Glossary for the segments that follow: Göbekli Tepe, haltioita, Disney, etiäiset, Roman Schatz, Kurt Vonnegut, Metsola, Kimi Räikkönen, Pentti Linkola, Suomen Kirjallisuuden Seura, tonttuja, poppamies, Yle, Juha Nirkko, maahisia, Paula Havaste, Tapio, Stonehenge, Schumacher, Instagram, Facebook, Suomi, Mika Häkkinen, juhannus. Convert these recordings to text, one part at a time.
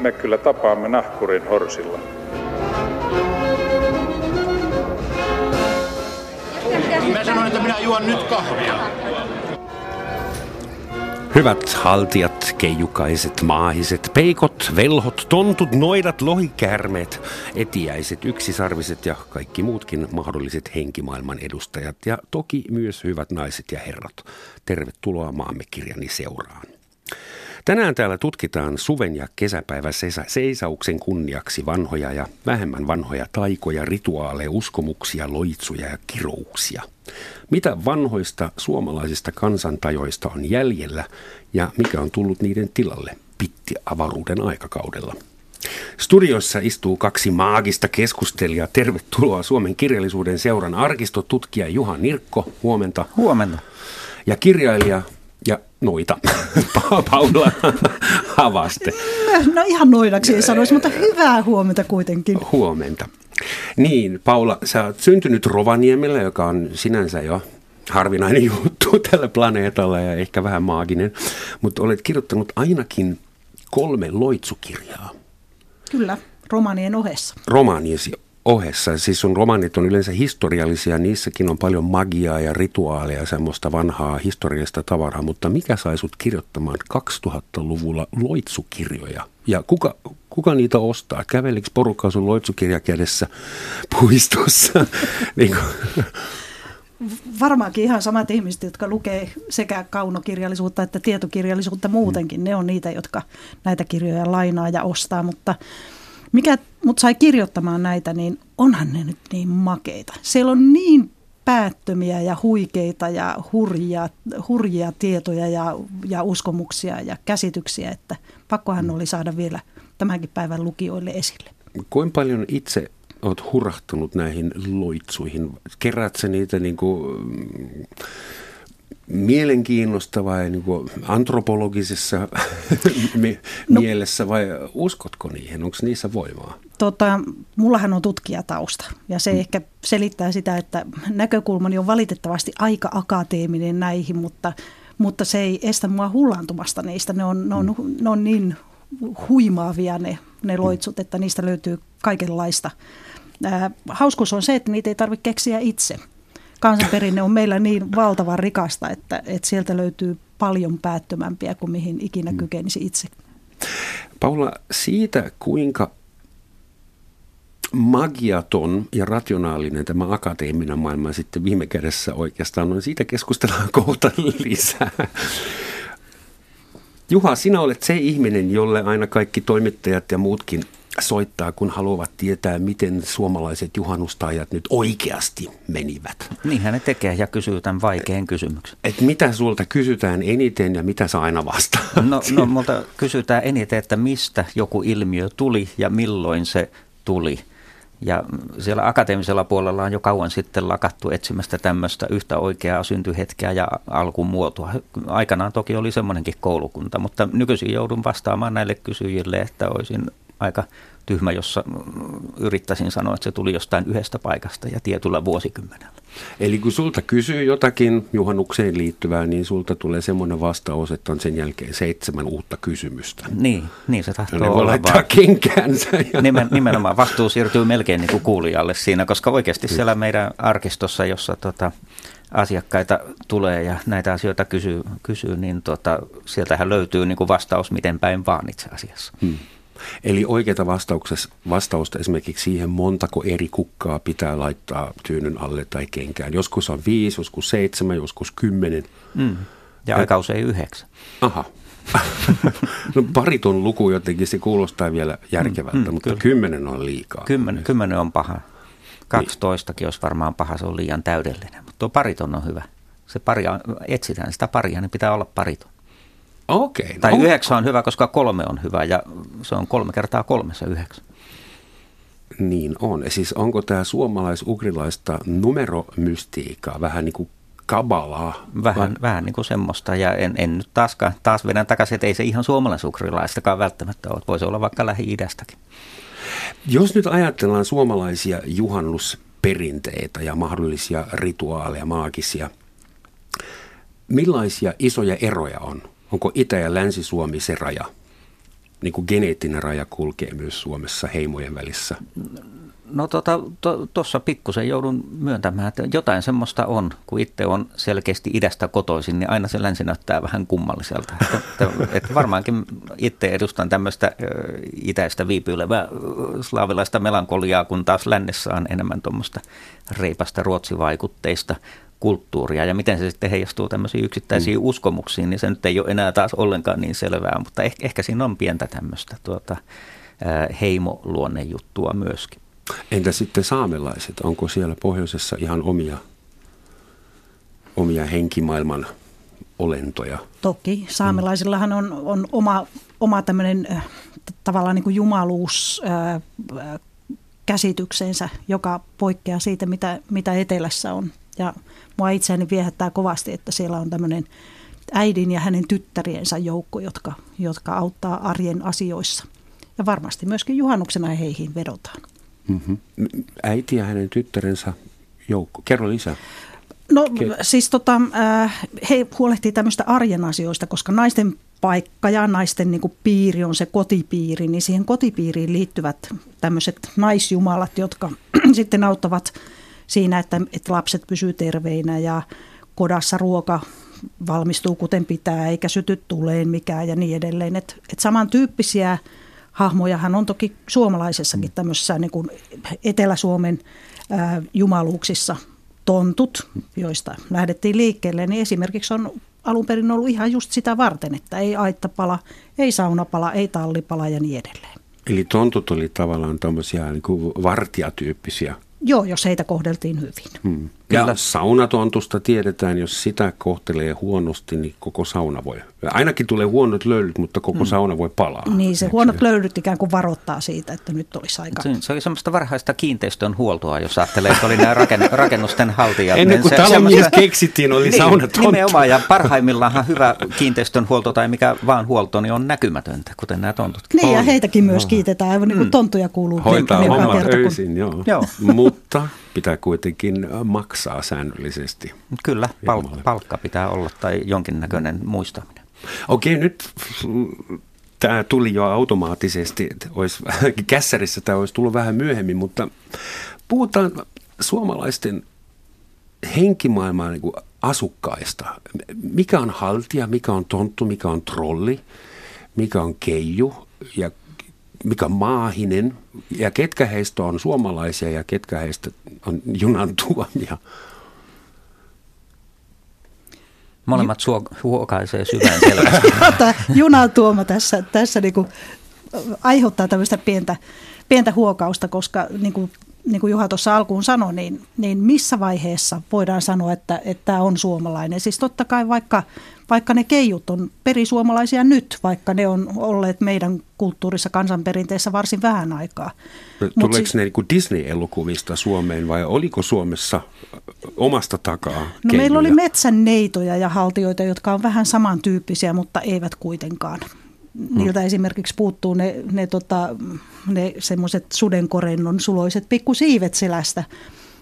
me kyllä tapaamme nahkurin horsilla. Mä sanoin, että minä juon nyt kahvia. Hyvät haltijat, keijukaiset, maahiset, peikot, velhot, tontut, noidat, lohikäärmeet, etiäiset, yksisarviset ja kaikki muutkin mahdolliset henkimaailman edustajat ja toki myös hyvät naiset ja herrat. Tervetuloa maamme kirjani seuraan. Tänään täällä tutkitaan suven- ja kesäpäiväseisauksen kunniaksi vanhoja ja vähemmän vanhoja taikoja, rituaaleja, uskomuksia, loitsuja ja kirouksia. Mitä vanhoista suomalaisista kansantajoista on jäljellä ja mikä on tullut niiden tilalle pitti-avaruuden aikakaudella? Studiossa istuu kaksi maagista keskustelijaa. Tervetuloa Suomen Kirjallisuuden Seuran arkistotutkija Juha Nirkko. Huomenta. Huomenta. Ja kirjailija... ja noita, Paula Havaste. No ihan noidaksi ei sanoisi, mutta hyvää huomenta kuitenkin. Huomenta. Niin, Paula, sä oot syntynyt Rovaniemellä, joka on sinänsä jo harvinainen juttu tällä planeetalla ja ehkä vähän maaginen, mutta olet kirjoittanut ainakin 3 loitsukirjaa. Kyllä, romaanien ohessa. Romaaniesi ohessa. Siis sun romanit on yleensä historiallisia, niissäkin on paljon magiaa ja rituaaleja, semmoista vanhaa historiallista tavaraa, mutta mikä sai sut kirjoittamaan 2000-luvulla loitsukirjoja? Ja kuka niitä ostaa? Kävelikö porukka sun loitsukirja kädessä puistossa? Varmaankin ihan samat ihmiset, jotka lukee sekä kaunokirjallisuutta että tietokirjallisuutta muutenkin, ne on niitä, jotka näitä kirjoja lainaa ja ostaa, mutta... mikä mut sai kirjoittamaan näitä, niin onhan ne nyt niin makeita. Siellä on niin päättömiä ja huikeita ja hurjia tietoja ja uskomuksia ja käsityksiä, että pakkohan oli saada vielä tämänkin päivän lukijoille esille. Kuinka paljon itse olet hurahtunut näihin loitsuihin? Kerät sä niitä niinku mielenkiinnosta vai niinku antropologisessa mielessä vai uskotko niihin? Onko niissä voimaa? Mullahan on tutkijatausta ja se ehkä selittää sitä, että näkökulmani on valitettavasti aika akateeminen näihin, mutta se ei estä mua hullaantumasta niistä. Ne on niin huimaavia ne loitsut, että niistä löytyy kaikenlaista. Hauskuus on se, että niitä ei tarvitse keksiä itse. Kansanperinne on meillä niin valtavan rikasta, että sieltä löytyy paljon päättömämpiä kuin mihin ikinä kykenisi itse. Paula, siitä kuinka magiaton ja rationaalinen tämä akateeminen maailma sitten viime kädessä oikeastaan on, siitä keskustellaan kohta lisää. Juha, sinä olet se ihminen, jolle aina kaikki toimittajat ja muutkin soittaa, kun haluavat tietää, miten suomalaiset juhannustaajat nyt oikeasti menivät. Niinhän ne tekee ja kysyy tämän vaikean kysymyksen. Et mitä sulta kysytään eniten ja mitä sä aina vastaat? No multa kysytään eniten, että mistä joku ilmiö tuli ja milloin se tuli. Ja siellä akateemisella puolella on jo kauan sitten lakattu etsimästä tämmöistä yhtä oikeaa syntyhetkeä ja alkumuotoa. Aikanaan toki oli semmoinenkin koulukunta, mutta nykyisin joudun vastaamaan näille kysyjille, että olisin aika tyhmä, jossa yrittäisin sanoa, että se tuli jostain yhdestä paikasta ja tietyllä vuosikymmenellä. Eli kun sulta kysyy jotakin juhannukseen liittyvää, niin sulta tulee semmoinen vastaus, että on sen jälkeen 7 uutta kysymystä. Niin se tahtoo olla. Ne voi laittaa kenkäänsä. Nimenomaan vastuu siirtyy melkein niin kuin kuulijalle siinä, koska oikeasti siellä meidän arkistossa, jossa asiakkaita tulee ja näitä asioita kysyy niin sieltähän löytyy niin kuin vastaus miten päin vaan itse asiassa. Eli oikeata vastausta esimerkiksi siihen, montako eri kukkaa pitää laittaa tyynyn alle tai kenkään. Joskus on 5, joskus 7, joskus 10. Ja aika usein 9. Aha. No pariton luku jotenkin, se kuulostaa vielä järkevältä, mutta kyllä. 10 on liikaa. 10 on paha. 12kin olisi varmaan paha, se on liian täydellinen. Mutta tuo pariton on hyvä. Se paria, etsitään sitä paria, niin pitää olla pariton. Okay, tai 9 on hyvä, koska 3 on hyvä ja se on 3 x 3 9. Niin on. Siis onko tämä suomalais-ugrilaista numeromystiikkaa, vähän niin kuin kabalaa? Vähän niin kuin semmoista ja en nyt taas vedän takaisin, että ei se ihan suomalais-ugrilaistakaan välttämättä ole. Voisi olla vaikka Lähi-idästäkin. Jos nyt ajatellaan suomalaisia juhannusperinteitä ja mahdollisia rituaaleja, maagisia, millaisia isoja eroja on? Onko Itä- ja Länsi-Suomi se raja? niin kuin geneettinen raja kulkee myös Suomessa heimojen välissä? No tuossa pikkusen joudun myöntämään, että jotain semmoista on, kun itse on selkeästi idästä kotoisin, niin aina se länsi näyttää vähän kummalliselta. Että varmaankin itse edustan tämmöistä itäistä viipyilevää slaavilaista melankoliaa, kun taas lännessä on enemmän tuommoista reipasta ruotsivaikutteista kulttuuria. Ja miten se sitten heijastuu tämmöisiin yksittäisiin uskomuksiin, niin se nyt ei ole enää taas ollenkaan niin selvää, mutta ehkä siinä on pientä tämmöistä heimoluonnejuttua myöskin. Entä sitten saamelaiset? Onko siellä pohjoisessa ihan omia henkimaailman olentoja? Toki. Saamelaisillahan on oma tämmöinen tavallaan niin kuin jumaluus käsitykseensä, joka poikkeaa siitä, mitä etelässä on. Ja mua itseäni viehättää kovasti, että siellä on tämmöinen äidin ja hänen tyttäriensä joukko, jotka auttaa arjen asioissa. Ja varmasti myöskin juhannuksena heihin vedotaan. Mm-hmm. Äiti ja hänen tyttärensä joukko. Kerro lisää. No siis he huolehtii tämmöistä arjen asioista, koska naisten paikka ja naisten niin kuin piiri on se kotipiiri, niin siihen kotipiiriin liittyvät tämmöiset naisjumalat, jotka sitten auttavat siinä, että lapset pysyy terveinä ja kodassa ruoka valmistuu kuten pitää eikä syty tuleen mikään ja niin edelleen. Et samantyyppisiä hahmojahan on toki suomalaisessakin tämmöisessä niin kuin Etelä-Suomen jumaluuksissa tontut, joista lähdettiin liikkeelle, niin esimerkiksi on alun perin ollut ihan just sitä varten, että ei aittapala, ei saunapala, ei tallipala ja niin edelleen. Eli tontut oli tavallaan tämmöisiä niin kuin vartijatyyppisiä. Joo, jos heitä kohdeltiin hyvin. Hmm. Ja saunatontusta tiedetään, jos sitä kohtelee huonosti, niin koko sauna voi. Ainakin tulee huonot löylyt, mutta koko sauna voi palaa. Niin, se huonot löylyt ikään kuin varoittaa siitä, että nyt olisi aika. Se oli semmoista varhaista kiinteistön huoltoa, jos ajattelee, että oli nämä rakennusten haltijat. Ennen kuin talonmies keksittiin, oli saunatonttu. Nimenomaan, ja parhaimmillaanhan hyvä kiinteistön huolto tai mikä vaan huolto, niin on näkymätöntä, kuten nämä tontutkin. Niin, ja heitäkin myös kiitetään, aivan niin kuin tonttuja kuuluu. Hoitaa hommat öisin, joo. Mutta pitää kuitenkin maksaa säännöllisesti. Kyllä, palkka pitää olla tai jonkinnäköinen muistaminen. Okei, nyt tämä tuli jo automaattisesti. Kässärissä tämä olisi tullut vähän myöhemmin, mutta puhutaan suomalaisten henkimaailmaa niin kuin asukkaista. Mikä on haltija, mikä on tonttu, mikä on trolli, mikä on keiju ja mikä maahinen, ja ketkä heistä on suomalaisia ja ketkä heistä on junan tuomia? Molemmat huokaisee syvään selvästi. Junan tuoma tässä niinku aiheuttaa tämmöistä pientä huokausta, koska niin kuin Juha tuossa alkuun sanoi, niin missä vaiheessa voidaan sanoa, että tämä on suomalainen? Siis totta kai vaikka ne keijut on perisuomalaisia nyt, vaikka ne on olleet meidän kulttuurissa kansanperinteessä varsin vähän aikaa. Tuleeko ne niin kuin Disney-elokuvista Suomeen vai oliko Suomessa omasta takaa keijuja? No meillä oli metsänneitoja ja haltijoita, jotka on vähän samantyyppisiä, mutta eivät kuitenkaan. Niiltä esimerkiksi puuttuu ne semmoiset sudenkorennon suloiset pikkusiivet selästä.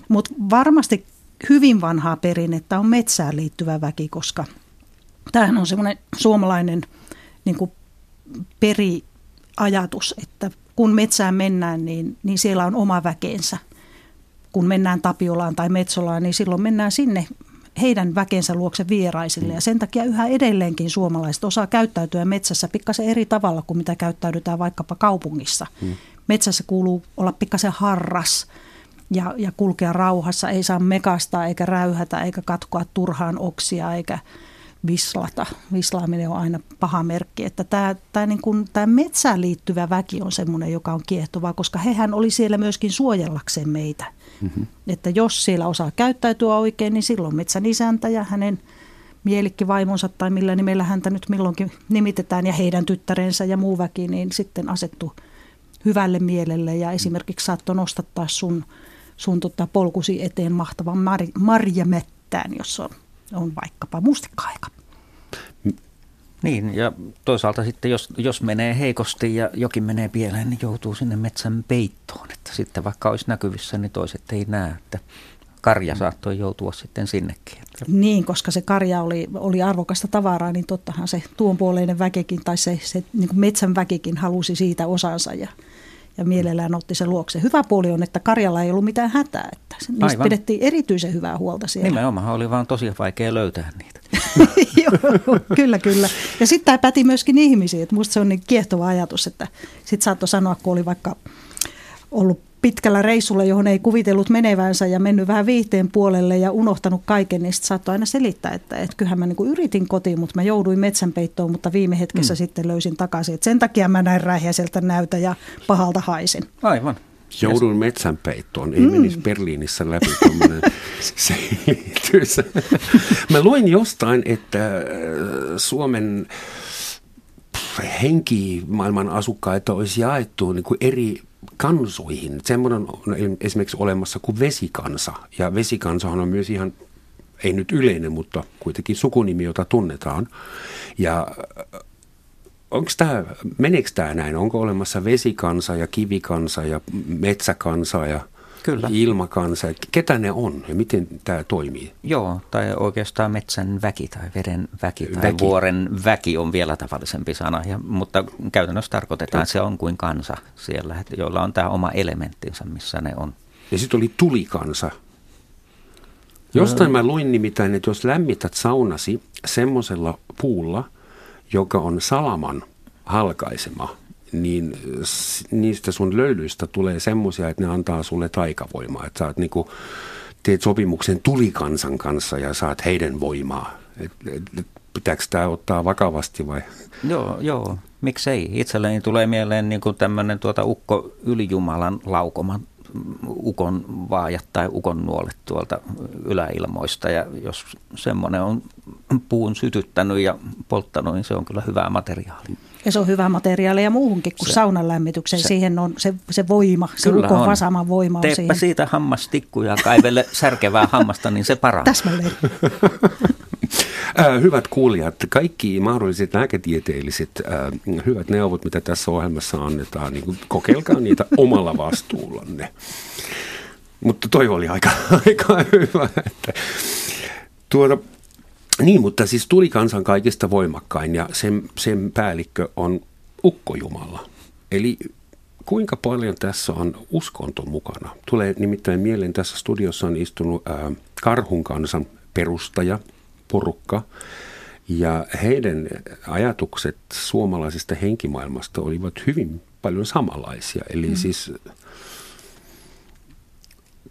Mutta varmasti hyvin vanhaa perinnettä on metsään liittyvä väki, koska tämähän on semmoinen suomalainen niin kuin periajatus, että kun metsään mennään, niin siellä on oma väkeensä. Kun mennään Tapiolaan tai Metsolaan, niin silloin mennään sinne heidän väkeensä luokse vieraisille, ja sen takia yhä edelleenkin suomalaiset osaa käyttäytyä metsässä pikkasen eri tavalla kuin mitä käyttäydytään vaikkapa kaupungissa. Metsässä kuuluu olla pikkasen harras ja kulkea rauhassa, ei saa mekastaa eikä räyhätä eikä katkoa turhaan oksia eikä vislata. Vislaaminen on aina paha merkki, että tämä niin kuin, tämä metsään liittyvä väki on semmoinen, joka on kiehtovaa, koska hehän oli siellä myöskin suojellakseen meitä. Mm-hmm. Että jos siellä osaa käyttäytyä oikein, niin silloin metsän isäntä ja hänen mielikki-vaimonsa tai millä nimellä häntä nyt milloinkin nimitetään ja heidän tyttärensä ja muu väki, niin sitten asettu hyvälle mielelle ja esimerkiksi saattoi nostattaa sun polkusi eteen mahtavan marjamettään, jos on vaikkapa mustikka-aika. Niin, ja toisaalta sitten jos menee heikosti ja jokin menee pieleen, niin joutuu sinne metsän peittoon. Että sitten vaikka olisi näkyvissä, niin toiset ei näe. Että karja saattoi joutua sitten sinnekin. Niin, koska se karja oli arvokasta tavaraa, niin tottahan se tuonpuoleinen väkikin tai se niin kuin metsän väkikin halusi siitä osansa ja mielellään otti sen luokse. Hyvä puoli on, että karjalla ei ollut mitään hätää, että niistä pidettiin erityisen hyvää huolta siellä. Nimenomaan oli vaan tosi vaikea löytää niitä. Joo, kyllä. Ja sitten tämä päti myöskin ihmisiin, että musta se on niin kiehtova ajatus, että sitten saattoi sanoa, kun oli vaikka ollut pitkällä reissulla, johon ei kuvitellut menevänsä ja mennyt vähän viihteen puolelle ja unohtanut kaiken, niin sitten saattoi aina selittää, että kyllähän mä niinku yritin kotiin, mutta mä jouduin metsänpeittoon, mutta viime hetkessä sitten löysin takaisin. Et sen takia mä näin rähjäiseltä näytä ja pahalta haisin. Aivan. Jouduin metsänpeittoon, ei menisi Berliinissä läpi tuommoinen selitys. Mä luin jostain, että Suomen henkimaailman asukkaita olisi jaettu niin kuin eri kansoihin. Semmoinen on esimerkiksi olemassa kuin vesikansa. Ja vesikansahan on myös ihan, ei nyt yleinen, mutta kuitenkin sukunimi, jota tunnetaan. Ja meneekö tämä näin? Onko olemassa vesikansa ja kivikansa ja metsäkansa ja kyllä, ilmakansa? Ketä ne on ja miten tämä toimii? Joo, tai oikeastaan metsän väki tai veden väki tai vuoren väki on vielä tavallisempi sana, mutta käytännössä tarkoitetaan, että se on kuin kansa siellä, joilla on tämä oma elementtinsä, missä ne on. Ja sitten oli tulikansa. Jostain mä luin nimittäin, että jos lämmität saunasi semmoisella puulla, joka on salaman halkaisema, niin niistä sun löylyistä tulee semmoisia, että ne antaa sulle taikavoimaa. Että sä oot niinku, teet sopimuksen tulikansan kanssa ja saat heidän voimaa. Pitääkö tämä ottaa vakavasti vai? Joo. Miksei? Itselleni tulee mieleen niinku tämmöinen ukko ylijumalan laukoma ukon vaajat tai ukon nuolet tuolta yläilmoista. Ja jos semmoinen on puun sytyttänyt ja polttanut, niin se on kyllä hyvää materiaalia. Ja se on hyvää materiaalia muuhunkin kuin saunan lämmitykseen. Siihen on se voima, se ukon vasaman voima on teepä siihen. Teepä siitä hammastikkuja ja kaivele särkevää hammasta, niin se parantaa. Täsmälleen. Hyvät kuulijat, kaikki mahdolliset lääketieteelliset hyvät neuvot, mitä tässä ohjelmassa annetaan, niin kokeilkaa niitä omalla vastuullanne. Mutta toi oli aika hyvä. Että niin, mutta siis tulikansa on kaikista voimakkain ja sen päällikkö on ukkojumala. Eli kuinka paljon tässä on uskonto mukana? Tulee nimittäin mieleen, tässä studiossa on istunut karhun kansan perustaja, porukka, ja heidän ajatukset suomalaisesta henkimaailmasta olivat hyvin paljon samanlaisia. Eli siis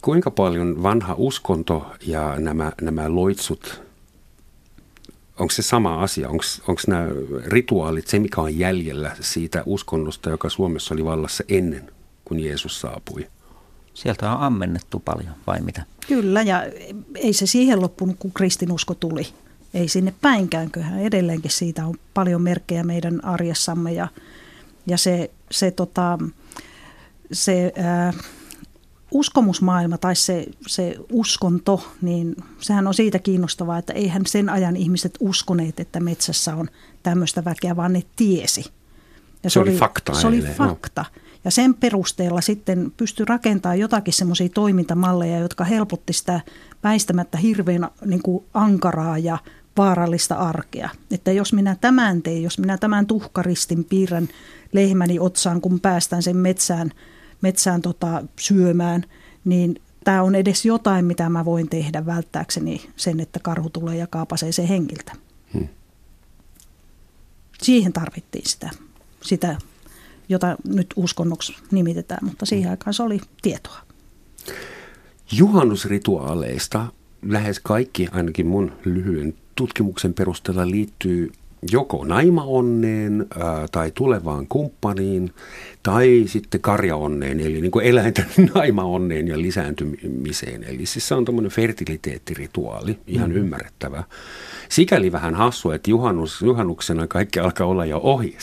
kuinka paljon vanha uskonto ja nämä loitsut, onko se sama asia? Onko nämä rituaalit se, mikä on jäljellä siitä uskonnosta, joka Suomessa oli vallassa ennen kuin Jeesus saapui? Sieltä on ammennettu paljon, vai mitä? Kyllä, ja ei se siihen loppunut, kun kristinusko tuli. Ei sinne päinkään, kyllähän edelleenkin siitä on paljon merkkejä meidän arjessamme. Ja se uskomusmaailma tai se uskonto, niin sehän on siitä kiinnostavaa, että eihän sen ajan ihmiset uskoneet, että metsässä on tämmöistä väkeä, vaan ne tiesi. Ja se oli fakta. Se oli fakta. Ja sen perusteella sitten pystyi rakentamaan jotakin semmoisia toimintamalleja, jotka helpotti sitä väistämättä hirveän niin kuin ankaraa ja vaarallista arkea. Että jos minä tämän teen, jos minä tämän tuhkaristin piirrän lehmäni otsaan, kun päästään sen metsään syömään, niin tämä on edes jotain, mitä mä voin tehdä välttääkseni sen, että karhu tulee ja kaapasee sen henkiltä. Siihen tarvittiin sitä jota nyt uskonnoksi nimitetään, mutta siihen aikaan se oli tietoa. Juhannusrituaaleista lähes kaikki, ainakin mun lyhyen tutkimuksen perusteella, liittyy joko naimaonneen tai tulevaan kumppaniin tai sitten karjaonneen, eli niin kuin eläinten naimaonneen ja lisääntymiseen. Eli siis se on tämmöinen fertiliteettirituaali, ihan ymmärrettävä. Sikäli vähän hassua, että juhannuksena kaikki alkaa olla jo ohi.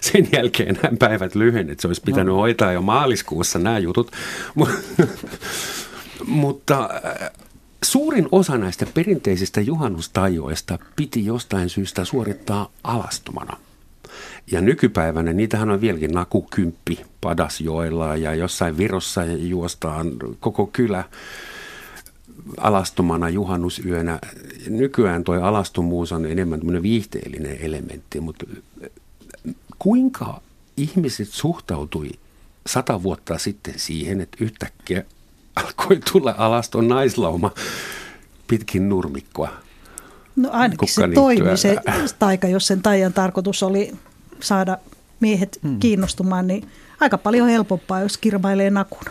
Sen jälkeen nämä päivät lyhennet, se olisi pitänyt hoitaa jo maaliskuussa nämä jutut. Mutta suurin osa näistä perinteisistä juhannustaioista piti jostain syystä suorittaa alastomana. Ja nykypäivänä niitähän on vieläkin nakukymppi Padasjoella ja jossain Virossa juostaan koko kylä. alastomana juhannusyönä. Nykyään tuo alastomuus on enemmän tämmöinen viihteellinen elementti, mutta kuinka ihmiset suhtautui 100 vuotta sitten siihen, että yhtäkkiä alkoi tulla alaston naislauma pitkin nurmikkoa? No ainakin Kukkanin se toimi työtä. Se taika, jos sen taian tarkoitus oli saada miehet kiinnostumaan, niin aika paljon helpompaa, jos kirmailee nakuna.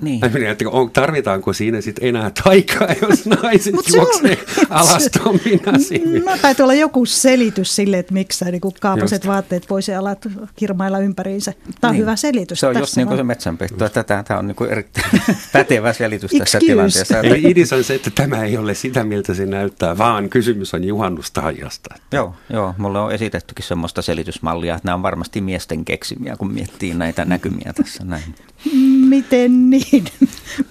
Niin. Tarvitaanko siinä sitten enää taikaa, jos naiset juoksee alastomina sinne? No taitaa olla joku selitys sille, että miksi niinku kaapaset vaatteet pois ja alat kirmailla ympäriinsä. Tämä on hyvä selitys. Se on just niin kuin se metsänpeitto. Tämä on niinku erittäin pätevä selitys tässä tilanteessa. Eli idis on se, että tämä ei ole sitä, miltä se näyttää, vaan kysymys on juhannustaajasta. Joo, mulle on esitettykin semmoista selitysmallia, että nämä on varmasti miesten keksimiä, kun miettii näitä näkymiä tässä näin. Miten niin?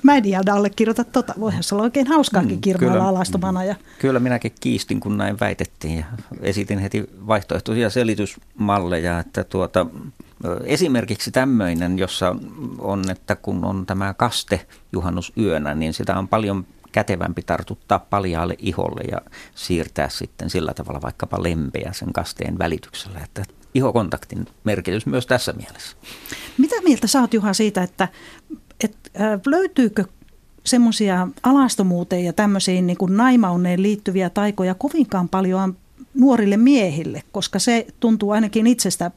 Mä en ihan allekirjoita tota. Voihan se olla oikein hauskaakin kirmailla alastomana. Ja... Kyllä minäkin kiistin, kun näin väitettiin ja esitin heti vaihtoehtoisia selitysmalleja. Että esimerkiksi tämmöinen, jossa on, että kun on tämä kaste juhannusyönä, niin sitä on paljon kätevämpi tartuttaa paljaalle iholle ja siirtää sitten sillä tavalla vaikkapa lempeä sen kasteen välityksellä, että ihokontaktin merkitys myös tässä mielessä. Mitä mieltä sä oot, Juha, siitä, että löytyykö semmoisia alastomuuteen ja tämmöisiin niin kuin naimauneen liittyviä taikoja kovinkaan paljon nuorille miehille? Koska se tuntuu ainakin itsestä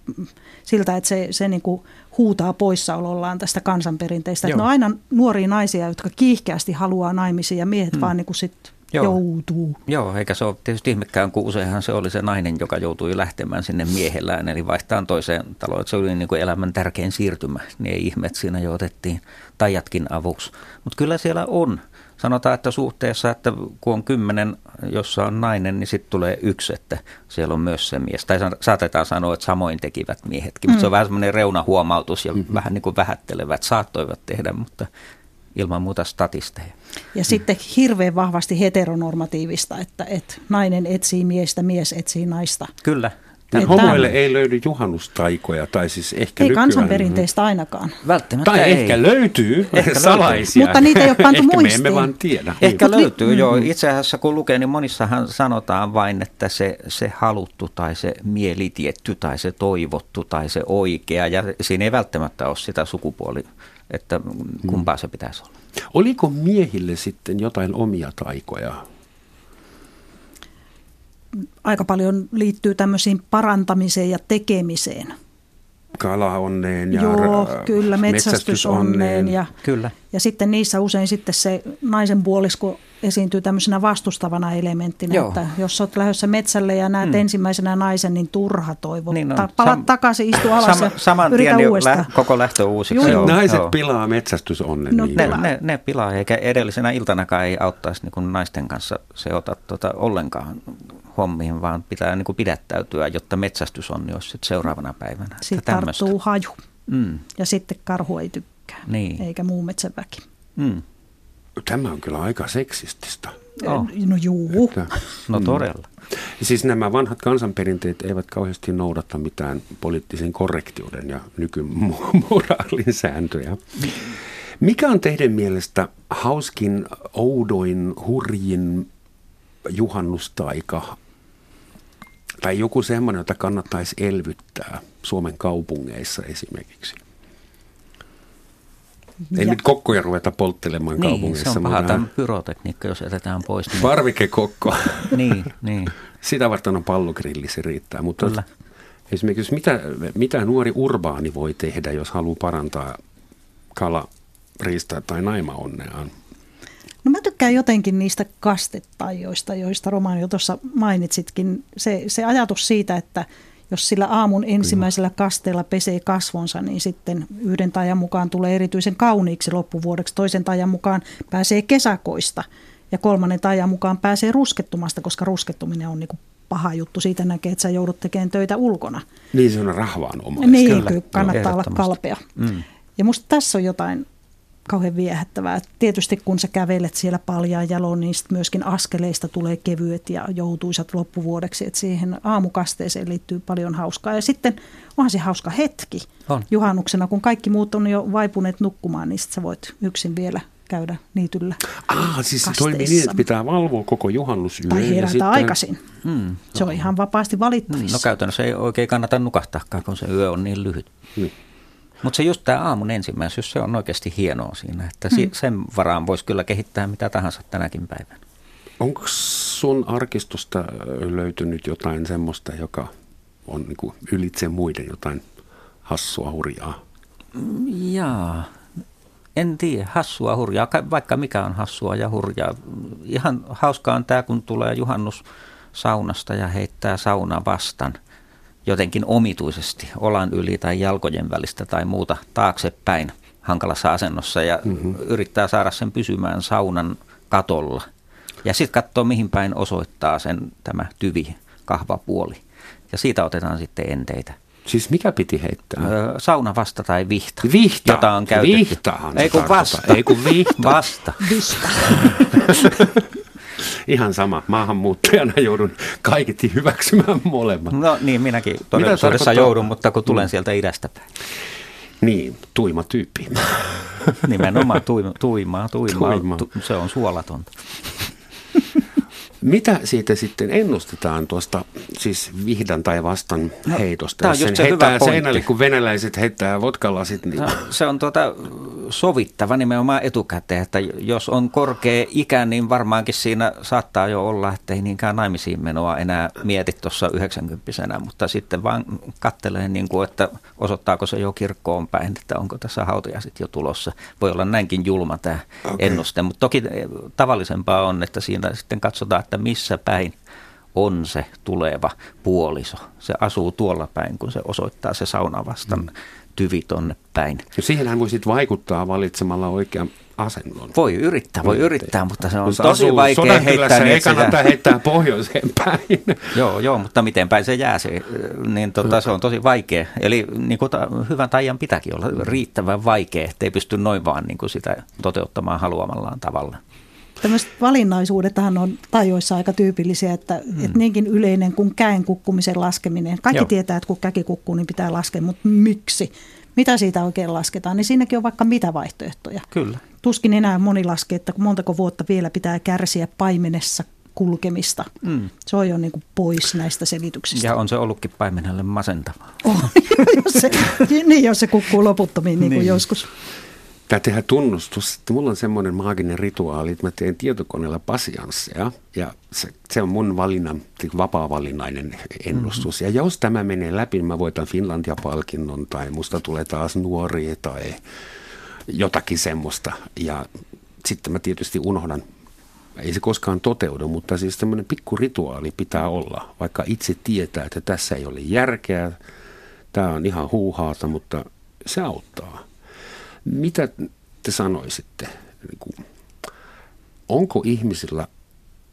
siltä, että se niin kuin huutaa poissaolollaan tästä kansanperinteistä. Että ne on aina nuoria naisia, jotka kiihkeästi haluaa naimisiin ja miehet vaan niin kuin sitten... Joutuu. Joo, eikä se ole tietysti ihmekään, kun useinhan se oli se nainen, joka joutui lähtemään sinne miehellään, eli vaihtaan toiseen taloon. Se oli niin kuin elämän tärkein siirtymä, niin ei ihme, että siinä jo otettiin taijatkin avuksi. Mutta kyllä siellä on. Sanotaan, että suhteessa, että kun on 10, jossa on nainen, niin sitten tulee 1, että siellä on myös se mies. Tai saatetaan sanoa, että samoin tekivät miehetkin, mutta se on vähän semmoinen reunahuomautus ja vähän niin kuin vähättelevät, saattoivat tehdä, mutta... Ilman muuta statisteja. Ja sitten hirveän vahvasti heteronormatiivista, että nainen etsii miestä, mies etsii naista. Kyllä. Homoille ei löydy juhannustaikoja, tai siis ehkä ei nykyään. Kansanperinteistä ainakaan. Välttämättä tai ei. Ehkä löytyy salaisia. Mutta niitä ei ole pantu muistiin. Ehkä me emme vaan tiedä. Ehkä löytyy, joo. Itse asiassa kun lukee, niin monissahan sanotaan vain, että se haluttu tai se mielitietty tai se toivottu tai se oikea. Ja siinä ei välttämättä ole sitä sukupuoli, että kumpaa se pitäisi olla. Oliko miehille sitten jotain omia taikoja? Aika paljon liittyy tämmöisiin parantamiseen ja tekemiseen. Kalaonneen ja kyllä, metsästysonneen. Ja sitten niissä usein sitten se naisen puolisko esiintyy tämmöisenä vastustavana elementtinä. Joo. Että jos olet lähdössä metsälle ja näet ensimmäisenä naisen, niin turha toivo. Niin palat takaisin, istu alas ja yritä uudestaan. Koko lähtö uusiksi. Naiset pilaa metsästysonnen. No, ne pilaa, eikä edellisenä iltanakaan ei auttaisi niin kuin naisten kanssa se ota ollenkaan hommiin, vaan pitää niin kuin pidättäytyä, jotta metsästysonni olisi seuraavana päivänä. Sitten tarttuu haju ja sitten karhu ei tykkää, eikä muu metsäväki. Tämä on kyllä aika seksististä. No juu. No todella. Siis nämä vanhat kansanperinteet eivät kauheasti noudatta mitään poliittisen korrektiuden ja nykymoraalin sääntöjä. Mikä on teidän mielestä hauskin, oudoin, hurjin juhannustaika tai joku semmoinen, jota kannattaisi elvyttää Suomen kaupungeissa esimerkiksi? Ei nyt kokkoja ruveta polttelemaan kaupungeissa. Niin, se on paha tämä pyrotekniikka, jos jätetään pois. Niin... Parvikekokko. niin. Sitä varten on pallogrilli, se riittää. Mutta esimerkiksi mitä nuori urbaani voi tehdä, jos haluaa parantaa kala, riistaa tai naimaonneaan? No mä tykkään jotenkin niistä kastetaijoista, joista Roman jo tuossa mainitsitkin. Se ajatus siitä, että jos sillä aamun ensimmäisellä kasteella pesee kasvonsa, niin sitten yhden taian mukaan tulee erityisen kauniiksi loppuvuodeksi. Toisen taian mukaan pääsee kesäkoista ja kolmannen taian mukaan pääsee ruskettumasta, koska ruskettuminen on niin kuin paha juttu. Siitä näkee, että sä joudut tekemään töitä ulkona. Niin se on rahvaanomaisesti. Niin, kyllä kannattaa olla kalpea. Ja musta tässä on jotain kauhean viehättävää. Tietysti kun sä kävelet siellä paljaan jaloin, niin myöskin askeleista tulee kevyet ja joutuisat loppuvuodeksi. Et siihen aamukasteeseen liittyy paljon hauskaa. Ja sitten onhan se hauska hetki juhannuksena, kun kaikki muut on jo vaipuneet nukkumaan, niin sit sä voit yksin vielä käydä niityllä. Siis se toimii niin, että pitää valvoa koko juhannusyön. Tai herätä sitten aikaisin. Se on ihan vapaasti valittavissa. No käytännössä ei oikein kannata nukahtaakaan, kun se yö on niin lyhyt. Mutta se just tämä aamun ensimmäisyys, se on oikeasti hienoa siinä, että sen varaan voisi kyllä kehittää mitä tahansa tänäkin päivänä. Onko sun arkistosta löytynyt jotain semmoista, joka on niinku ylitse muiden jotain hassua, hurjaa? Jaa, en tiedä. Hassua, hurjaa. Vaikka mikä on hassua ja hurjaa. Ihan hauskaa on tämä, kun tulee juhannus saunasta ja heittää sauna vastaan jotenkin omituisesti olan yli tai jalkojen välistä tai muuta taaksepäin hankalassa asennossa ja yrittää saada sen pysymään saunan katolla. Ja sitten katsoo, mihin päin osoittaa sen tämä tyvi, kahvapuoli. Ja siitä otetaan sitten enteitä. Siis mikä piti heittää? Sauna vasta tai vihta. Vihta. Jota on käytetty. Vihtahan se tarkoittaa. Ei kun vihta. Vasta. Vihta. Ihan sama. Maahanmuuttajana joudun kaiketi hyväksymään molemmat. No niin, minäkin todellisuudessa joudun, mutta kun tulen sieltä idästä päin. Niin, tuima tyyppi. Nimenomaan tuimaa. Se on suolatonta. Mitä siitä sitten ennustetaan tuosta siis vihdan tai vastan heidosta? No, sen se heittää seinälle, kun venäläiset heittää votkalasit. Niin. No, se on sovittava nimenomaan etukäteen, että jos on korkea ikä, niin varmaankin siinä saattaa jo olla, että ei niinkään naimisiin menoa enää mieti tuossa 90-vuotiaana, mutta sitten vaan katselee, niin kuin, että osoittaako se jo kirkkoon päin, että onko tässä hautajaiset jo tulossa. Voi olla näinkin julma tämä ennuste, mutta toki tavallisempaa on, että siinä sitten katsotaan, että missä päin on se tuleva puoliso. Se asuu tuolla päin, kun se osoittaa se sauna vastaan tyvi tonne päin. Ja siihenhän voi sitten vaikuttaa valitsemalla oikean asennon. Voi yrittää, mutta se on tosi vaikea heittää. Se ei kannata heittää pohjoiseen päin. Joo, mutta miten päin se jää, niin se on tosi vaikea. Eli niin hyvän taian pitääkin olla riittävän vaikea, ettei pysty noin vaan niin sitä toteuttamaan haluamallaan tavalla. Tämmöiset valinnaisuudethan on tajoissa aika tyypillisiä, että niinkin yleinen kuin käen kukkumisen laskeminen. Kaikki tietää, että kun käki kukkuu, niin pitää laskea, mutta miksi? Mitä siitä oikein lasketaan? Niin siinäkin on vaikka mitä vaihtoehtoja. Kyllä. Tuskin enää moni laskee, että montako vuotta vielä pitää kärsiä paimenessa kulkemista. Se on jo niin kuin pois näistä selityksistä. Ja on se ollutkin paimenelle masentavaa. Jos se kukkuu loputtomiin niin kuin joskus. Tämä tehdä tunnustus, että mulla on semmoinen maaginen rituaali, että mä teen tietokoneella pasiansseja ja se on mun vapaa-valinnainen ennustus. Ja jos tämä menee läpi, niin mä voitan Finlandia-palkinnon tai musta tulee taas nuori tai jotakin semmoista. Ja sitten mä tietysti unohdan, ei se koskaan toteudu, mutta siis tämmöinen pikkurituaali pitää olla, vaikka itse tietää, että tässä ei ole järkeä. Tämä on ihan huuhaata, mutta se auttaa. Mitä te sanoisitte? Onko ihmisillä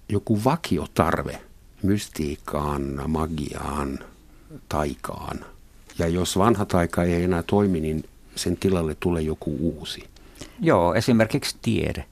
joku vakiotarve mystiikkaan, magiaan, taikaan? Ja jos vanha taika ei enää toimi, niin sen tilalle tulee joku uusi. Joo, esimerkiksi tiede.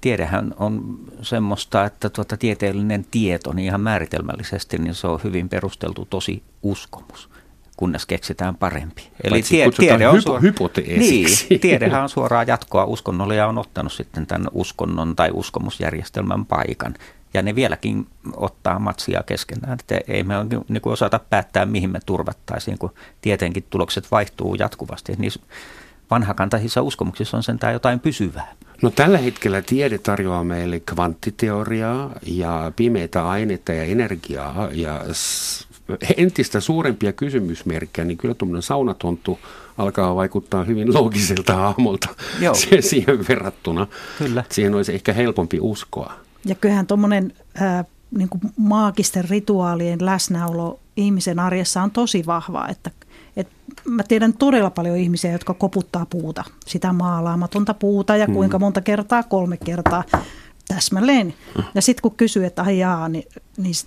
Tiedehän on semmoista, että tieteellinen tieto, niin ihan määritelmällisesti, niin se on hyvin perusteltu tosi uskomus, kunnes keksitään parempi. Eli tiede on hypoteesiksi. Niin, tiedehän on suoraa jatkoa uskonnolle ja on ottanut sitten tämän uskonnon tai uskomusjärjestelmän paikan. Ja ne vieläkin ottaa matsia keskenään, että ei me niin kuin osata päättää, mihin me turvattaisiin, kun tietenkin tulokset vaihtuu jatkuvasti. Niissä vanhakantaisissa uskomuksissa on sentään jotain pysyvää. No tällä hetkellä tiede tarjoaa meille kvanttiteoriaa ja pimeitä aineita ja energiaa ja entistä suurempia kysymysmerkkejä, niin kyllä tuommoinen saunatonttu alkaa vaikuttaa hyvin loogiselta haamolta siihen verrattuna. Kyllä. Siihen olisi ehkä helpompi uskoa. Ja kyllähän tuommoinen niin kuin maagisten rituaalien läsnäolo ihmisen arjessa on tosi vahvaa, että mä tiedän todella paljon ihmisiä, jotka koputtaa puuta, sitä maalaamatonta puuta ja kuinka monta kertaa, 3 kertaa. Täsmälleen. Ja sitten kun kysyy, että ajaa, niin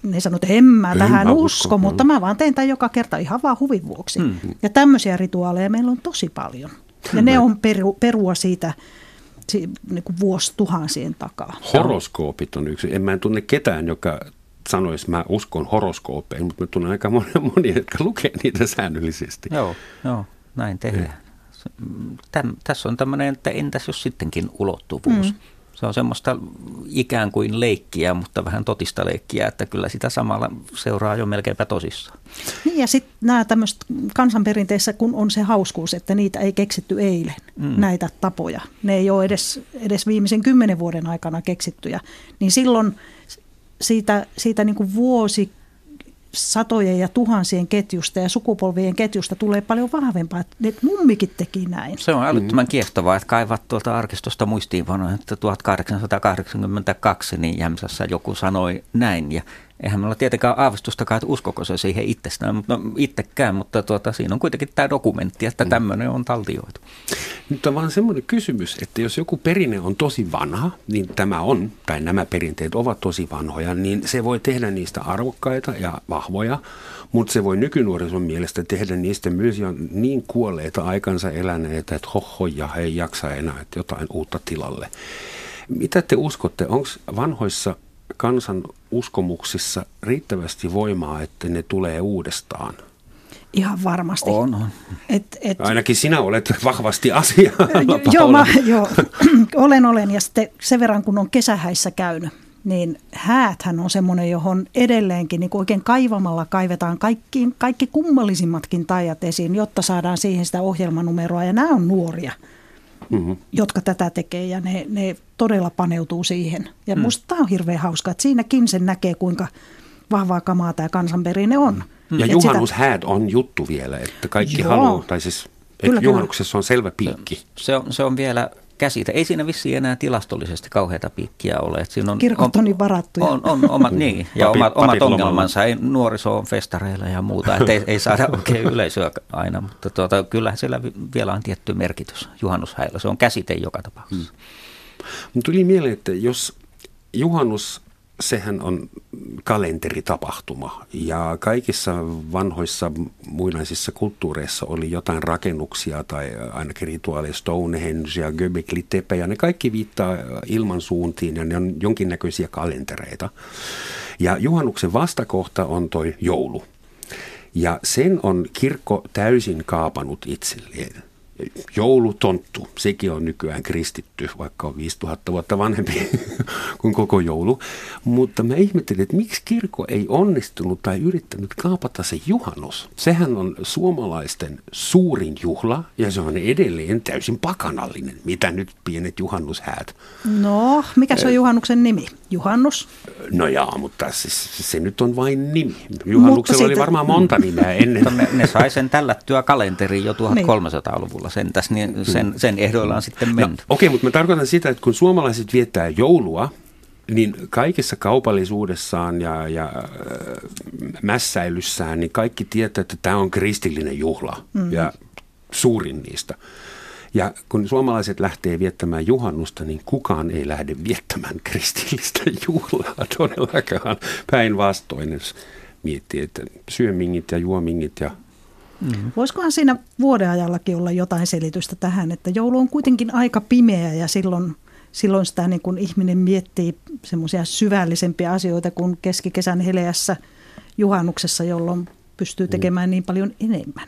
ne sanoo, että en mä tähän usko, mutta mä vaan teen tämän joka kerta ihan vaan huvin vuoksi. Ja tämmöisiä rituaaleja meillä on tosi paljon. Ja ne on perua siitä niin kuin vuosituhansien takaa. Horoskoopit on yksi. En tunne ketään, joka sanoisi, mä uskon horoskoopeihin, mutta mä tunnen aika monia, jotka lukee niitä säännöllisesti. Joo, näin tehdään. Tässä on tämmöinen, että entäs jos sittenkin ulottuvuus. Se on semmoista ikään kuin leikkiä, mutta vähän totista leikkiä, että kyllä sitä samalla seuraa jo melkeinpä tosissaan. Niin ja sitten nämä tämmöiset kansanperinteissä, kun on se hauskuus, että niitä ei keksitty eilen, näitä tapoja. Ne ei ole edes viimeisen 10 vuoden aikana keksittyjä. Niin silloin siitä niin kuin vuosisatojen ja tuhansien ketjusta ja sukupolvien ketjusta tulee paljon vahvempaa, että mummikin teki näin. Se on älyttömän kiehtovaa, että kaivat tuolta arkistosta muistiinpanoja, että 1882 niin Jämsässä joku sanoi näin. Ja eihän meillä tietenkään aavistustakaan, että uskoko se siihen itsekään, mutta siinä on kuitenkin tämä dokumentti, että tämmöinen on taltioitu. Nyt on vaan semmoinen kysymys, että jos joku perinne on tosi vanha, niin tämä on, tai nämä perinteet ovat tosi vanhoja, niin se voi tehdä niistä arvokkaita ja vahvoja, mutta se voi nykynuorison mielestä tehdä niistä myös niin kuolleita aikansa eläneitä, että hohoja ei jaksa enää, että jotain uutta tilalle. Mitä te uskotte, onko vanhoissa kansan uskomuksissa riittävästi voimaa, että ne tulee uudestaan? Ihan varmasti. On. Ainakin sinä olet vahvasti asialla, Paula. Joo, olen. Ja sitten sen verran, kun on kesähäissä käynyt, niin hääthän on semmoinen, johon edelleenkin niin oikein kaivamalla kaivetaan kaikki kummallisimmatkin tajat esiin, jotta saadaan siihen sitä ohjelmanumeroa. Ja nämä on nuoria. Mm-hmm. Jotka tätä tekee ja ne todella paneutuu siihen. Ja musta tämä on hirveän hauska, että siinäkin sen näkee, kuinka vahvaa kamaa tämä kansanperinne on. Ja juhannushäät on juttu vielä, että kaikki haluaa, tai siis kyllä, juhannuksessa on selvä piikki. Se on vielä käsite. Ei siinä vissiin enää tilastollisesti kauheita piikkiä ole. Kirkot on niin varattuja. On omat, niin, ja omat ongelmansa. Ei, nuoriso on festareilla ja muuta, että ei saada oikein yleisöä aina. Mutta kyllähän siellä vielä on tietty merkitys juhannushäillä. Se on käsite joka tapauksessa. Mutta tuli mieleen, että jos juhannus, sehän on kalenteritapahtuma ja kaikissa vanhoissa muinaisissa kulttuureissa oli jotain rakennuksia tai ainakin rituaaleja, Stonehenge ja Göbekli Tepe ja ne kaikki viittaa ilmansuuntiin ja ne on jonkinnäköisiä kalentereita. Ja juhannuksen vastakohta on toi joulu ja sen on kirkko täysin kaapanut itselleen. Joulutonttu, sekin on nykyään kristitty, vaikka on 5000 vuotta vanhempi kuin koko joulu. Mutta mä ihmettelin, että miksi kirkko ei onnistunut tai yrittänyt kaapata se juhannus. Sehän on suomalaisten suurin juhla ja se on edelleen täysin pakanallinen. Mitä nyt pienet juhannushäät? No, mikä se on juhannuksen nimi? Juhannus? No jaa, mutta se nyt on vain nimi. Juhannuksella oli varmaan monta nimeä ennen. Ne sai sen tällättyä kalenteriin jo 1300-luvulla. Sen ehdoilla on sitten mennyt. No, okei, mutta mä tarkoitan sitä, että kun suomalaiset viettää joulua, niin kaikessa kaupallisuudessaan ja mässäilyssään, niin kaikki tietää, että tämä on kristillinen juhla ja suurin niistä. Ja kun suomalaiset lähtee viettämään juhannusta, niin kukaan ei lähde viettämään kristillistä juhlaa todellakaan. Päinvastoin, jos miettii, että syömingit ja juomingit ja... Voisikohan siinä vuodenajallakin olla jotain selitystä tähän, että joulu on kuitenkin aika pimeä ja silloin sitä niin kun ihminen miettii semmoisia syvällisempiä asioita kuin keskikesän heleässä juhannuksessa, jolloin pystyy tekemään niin paljon enemmän.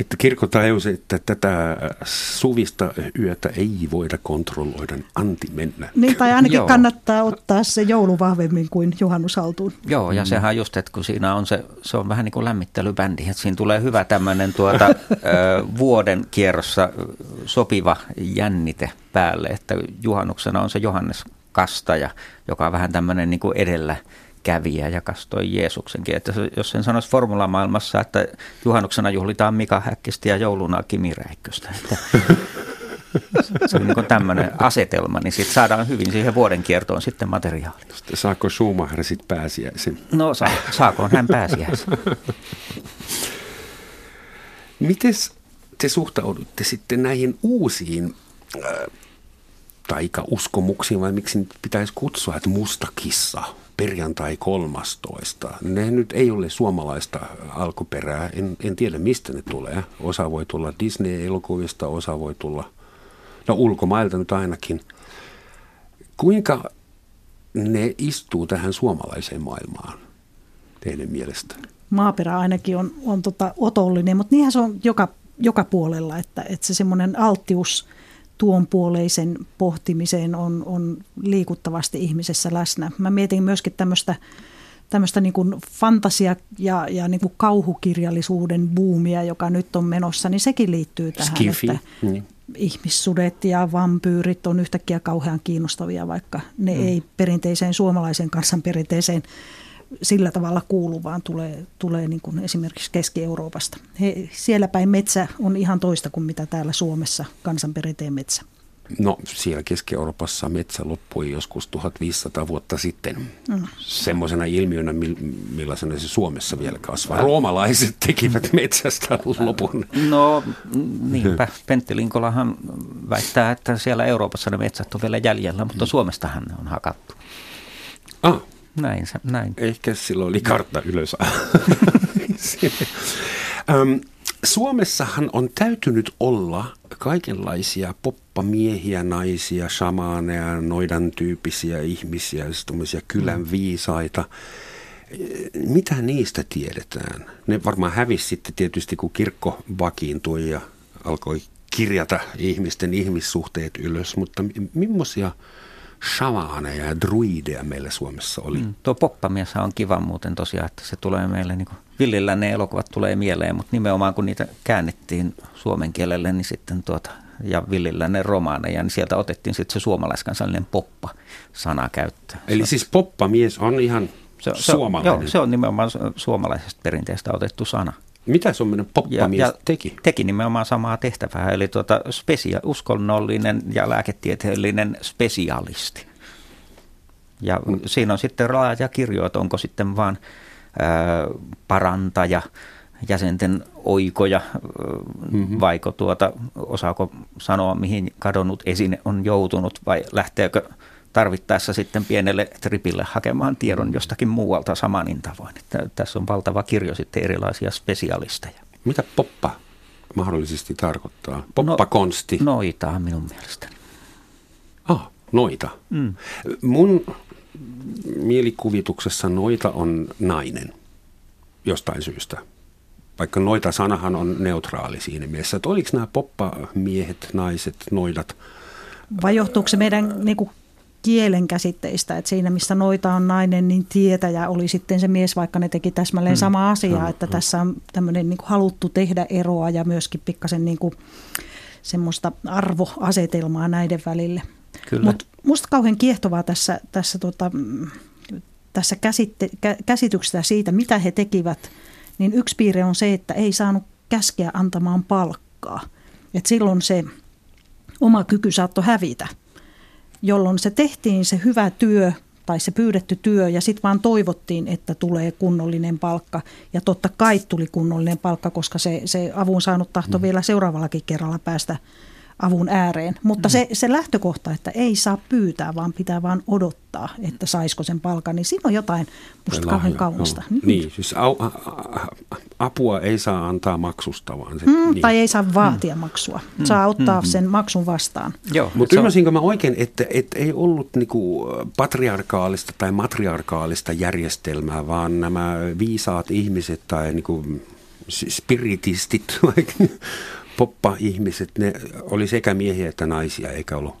Että kirkko tajusi, että tätä suvista yötä ei voida kontrolloida, anti mennä. Niin, tai ainakin kannattaa ottaa se joulu vahvemmin kuin juhannushaltuun. Joo, ja sehän just, että kun siinä on se on vähän niin kuin lämmittelybändi, että siinä tulee hyvä tämmöinen vuoden kierrossa sopiva jännite päälle, että juhannuksena on se Johannes Kastaja, joka on vähän tämmöinen niin kuin edellä. Kävijä ja kastoi Jeesuksenkin. Että jos sen sanoisi formulamaailmassa, että juhannuksena juhlitaan Mika Häkkistä ja jouluna Kimi Räikköstä. Se on niin tämmöinen asetelma, niin sitten saadaan hyvin siihen vuoden kiertoon sitten materiaalia. Saako Schumacher sitten pääsiäisen? No saakoon hän pääsiäisen. Mites te suhtaudutte sitten näihin uusiin taikauskomuksiin, vai miksi nyt pitäisi kutsua, että musta kissa? Perjantai 13. Ne nyt ei ole suomalaista alkuperää. En tiedä, mistä ne tulee. Osa voi tulla Disney-elokuvista, osa voi tulla ulkomailta nyt ainakin. Kuinka ne istuu tähän suomalaiseen maailmaan teidän mielestä? Maaperä ainakin on otollinen, mutta niinhän se on joka joka puolella, että se semmoinen alttius tuon puoleisen pohtimiseen on liikuttavasti ihmisessä läsnä. Mä mietin myöskin tämmöistä niin kuin fantasia- ja niin kuin kauhukirjallisuuden buumia, joka nyt on menossa, niin sekin liittyy tähän, Skifi. Että ihmissudet ja vampyyrit on yhtäkkiä kauhean kiinnostavia, vaikka ne ei perinteiseen suomalaisen kansanperinteeseen sillä tavalla kuulu, vaan tulee niin kuin esimerkiksi Keski-Euroopasta. Siellä päin metsä on ihan toista kuin mitä täällä Suomessa kansanperinteen metsä. No siellä Keski-Euroopassa metsä loppui joskus 1500 vuotta sitten semmoisena ilmiönä, millaisena se Suomessa vielä kasvaa. Roomalaiset tekivät metsästä lopun. No niinpä. Pentti Linkolahan väittää, että siellä Euroopassa ne metsät on vielä jäljellä, mutta Suomestahan ne on hakattu. Näin. Ehkä silloin oli kartta ylös. Suomessahan on täytynyt olla kaikenlaisia poppamiehiä, naisia, shamaaneja, noidan tyyppisiä ihmisiä, tämmöisiä kylän viisaita. Mitä niistä tiedetään? Ne varmaan hävisi sitten tietysti, kun kirkko vakiintui ja alkoi kirjata ihmisten ihmissuhteet ylös, mutta millaisia shamaaneja ja druideja meillä Suomessa oli? Tuo poppamies on kiva muuten tosiaan, että se tulee meille niin kuin villillä ne elokuvat tulee mieleen, mutta nimenomaan kun niitä käännettiin suomen kielelle, niin sitten ja villillä ne romaaneja, niin sieltä otettiin sitten se suomalaiskansallinen poppa-sana käyttöön. Eli siis poppamies on ihan suomalainen? Joo, se on nimenomaan suomalaisesta perinteestä otettu sana. Mitä semmoinen poppamies teki? Teki nimenomaan samaa tehtävää, eli uskonnollinen ja lääketieteellinen spesialisti. Ja siinä on sitten laaja kirjo, että onko sitten vaan parantaja, jäsenten oikoja, vaiko osaako sanoa, mihin kadonnut esine on joutunut, vai lähteekö tarvittaessa sitten pienelle tripille hakemaan tiedon jostakin muualta samanin tavoin. Tässä on valtava kirjo sitten erilaisia spesialisteja. Mitä poppa mahdollisesti tarkoittaa? Poppakonsti? No, noita minun mielestäni. Noita. Mun mielikuvituksessa noita on nainen jostain syystä. Vaikka noita-sanahan on neutraali siinä mielessä. Että oliko nämä poppamiehet, naiset, noidat? Vai johtuuko se meidän niinku kielen käsitteistä, että siinä missä noita on nainen, niin tietäjä oli sitten se mies, vaikka ne teki täsmälleen samaa asiaa, että tässä on tämmöinen niinku haluttu tehdä eroa ja myöskin pikkasen niinku semmoista arvoasetelmaa näiden välille. Mutta musta kauhean kiehtovaa tässä käsityksestä siitä, mitä he tekivät, niin yksi piirre on se, että ei saanut käskeä antamaan palkkaa. Et silloin se oma kyky saattoi hävitä, jolloin se tehtiin se hyvä työ tai se pyydetty työ ja sitten vaan toivottiin, että tulee kunnollinen palkka. Ja totta kai tuli kunnollinen palkka, koska se avun saanut tahto vielä seuraavallakin kerralla päästä avun ääreen. Mutta se lähtökohta, että ei saa pyytää, vaan pitää vaan odottaa, että saisiko sen palkan, niin siinä on jotain musta kauhean kaunista. Niin, siis apua ei saa antaa maksusta, vaan se... Tai ei saa vaatia maksua. Saa ottaa sen maksun vastaan. Mutta ymmärsinkö mä oikein, että ei ollut niinku patriarkaalista tai matriarkaalista järjestelmää, vaan nämä viisaat ihmiset tai niinku spiritistit poppa-ihmiset, ne oli sekä miehiä että naisia, eikä ollut?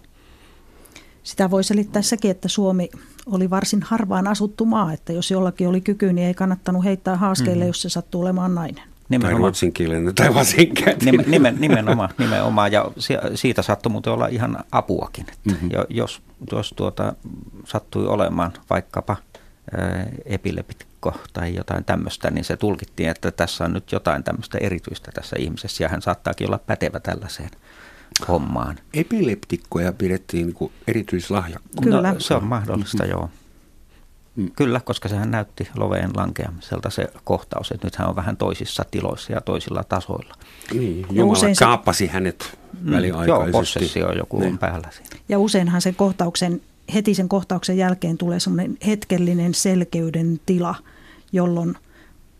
Sitä voi selittää sekin, että Suomi oli varsin harvaan asuttu maa, että jos jollakin oli kyky, niin ei kannattanut heittää haaskeille, jos se sattuu olemaan nainen. Nimenomaan. Tai ruotsinkielinen tai vasenkätinen. Nimenomaan, ja siitä saattoi muuten olla ihan apuakin. Jos sattui olemaan vaikkapa epileptikko tai jotain tämmöistä, niin se tulkittiin, että tässä on nyt jotain tämmöistä erityistä tässä ihmisessä ja hän saattaakin olla pätevä tällaiseen hommaan. Epileptikkoja pidettiin niin kuin erityislahjakkuja. Kyllä, se on mahdollista, joo. Kyllä, koska sehän näytti loveen lankeamiselta se kohtaus, että nyt hän on vähän toisissa tiloissa ja toisilla tasoilla. Niin, Jumala kaappasi hänet väliaikaisesti. Joo, possessio joku on päällä siinä. Ja useinhan heti sen kohtauksen jälkeen tulee semmoinen hetkellinen selkeyden tila, jolloin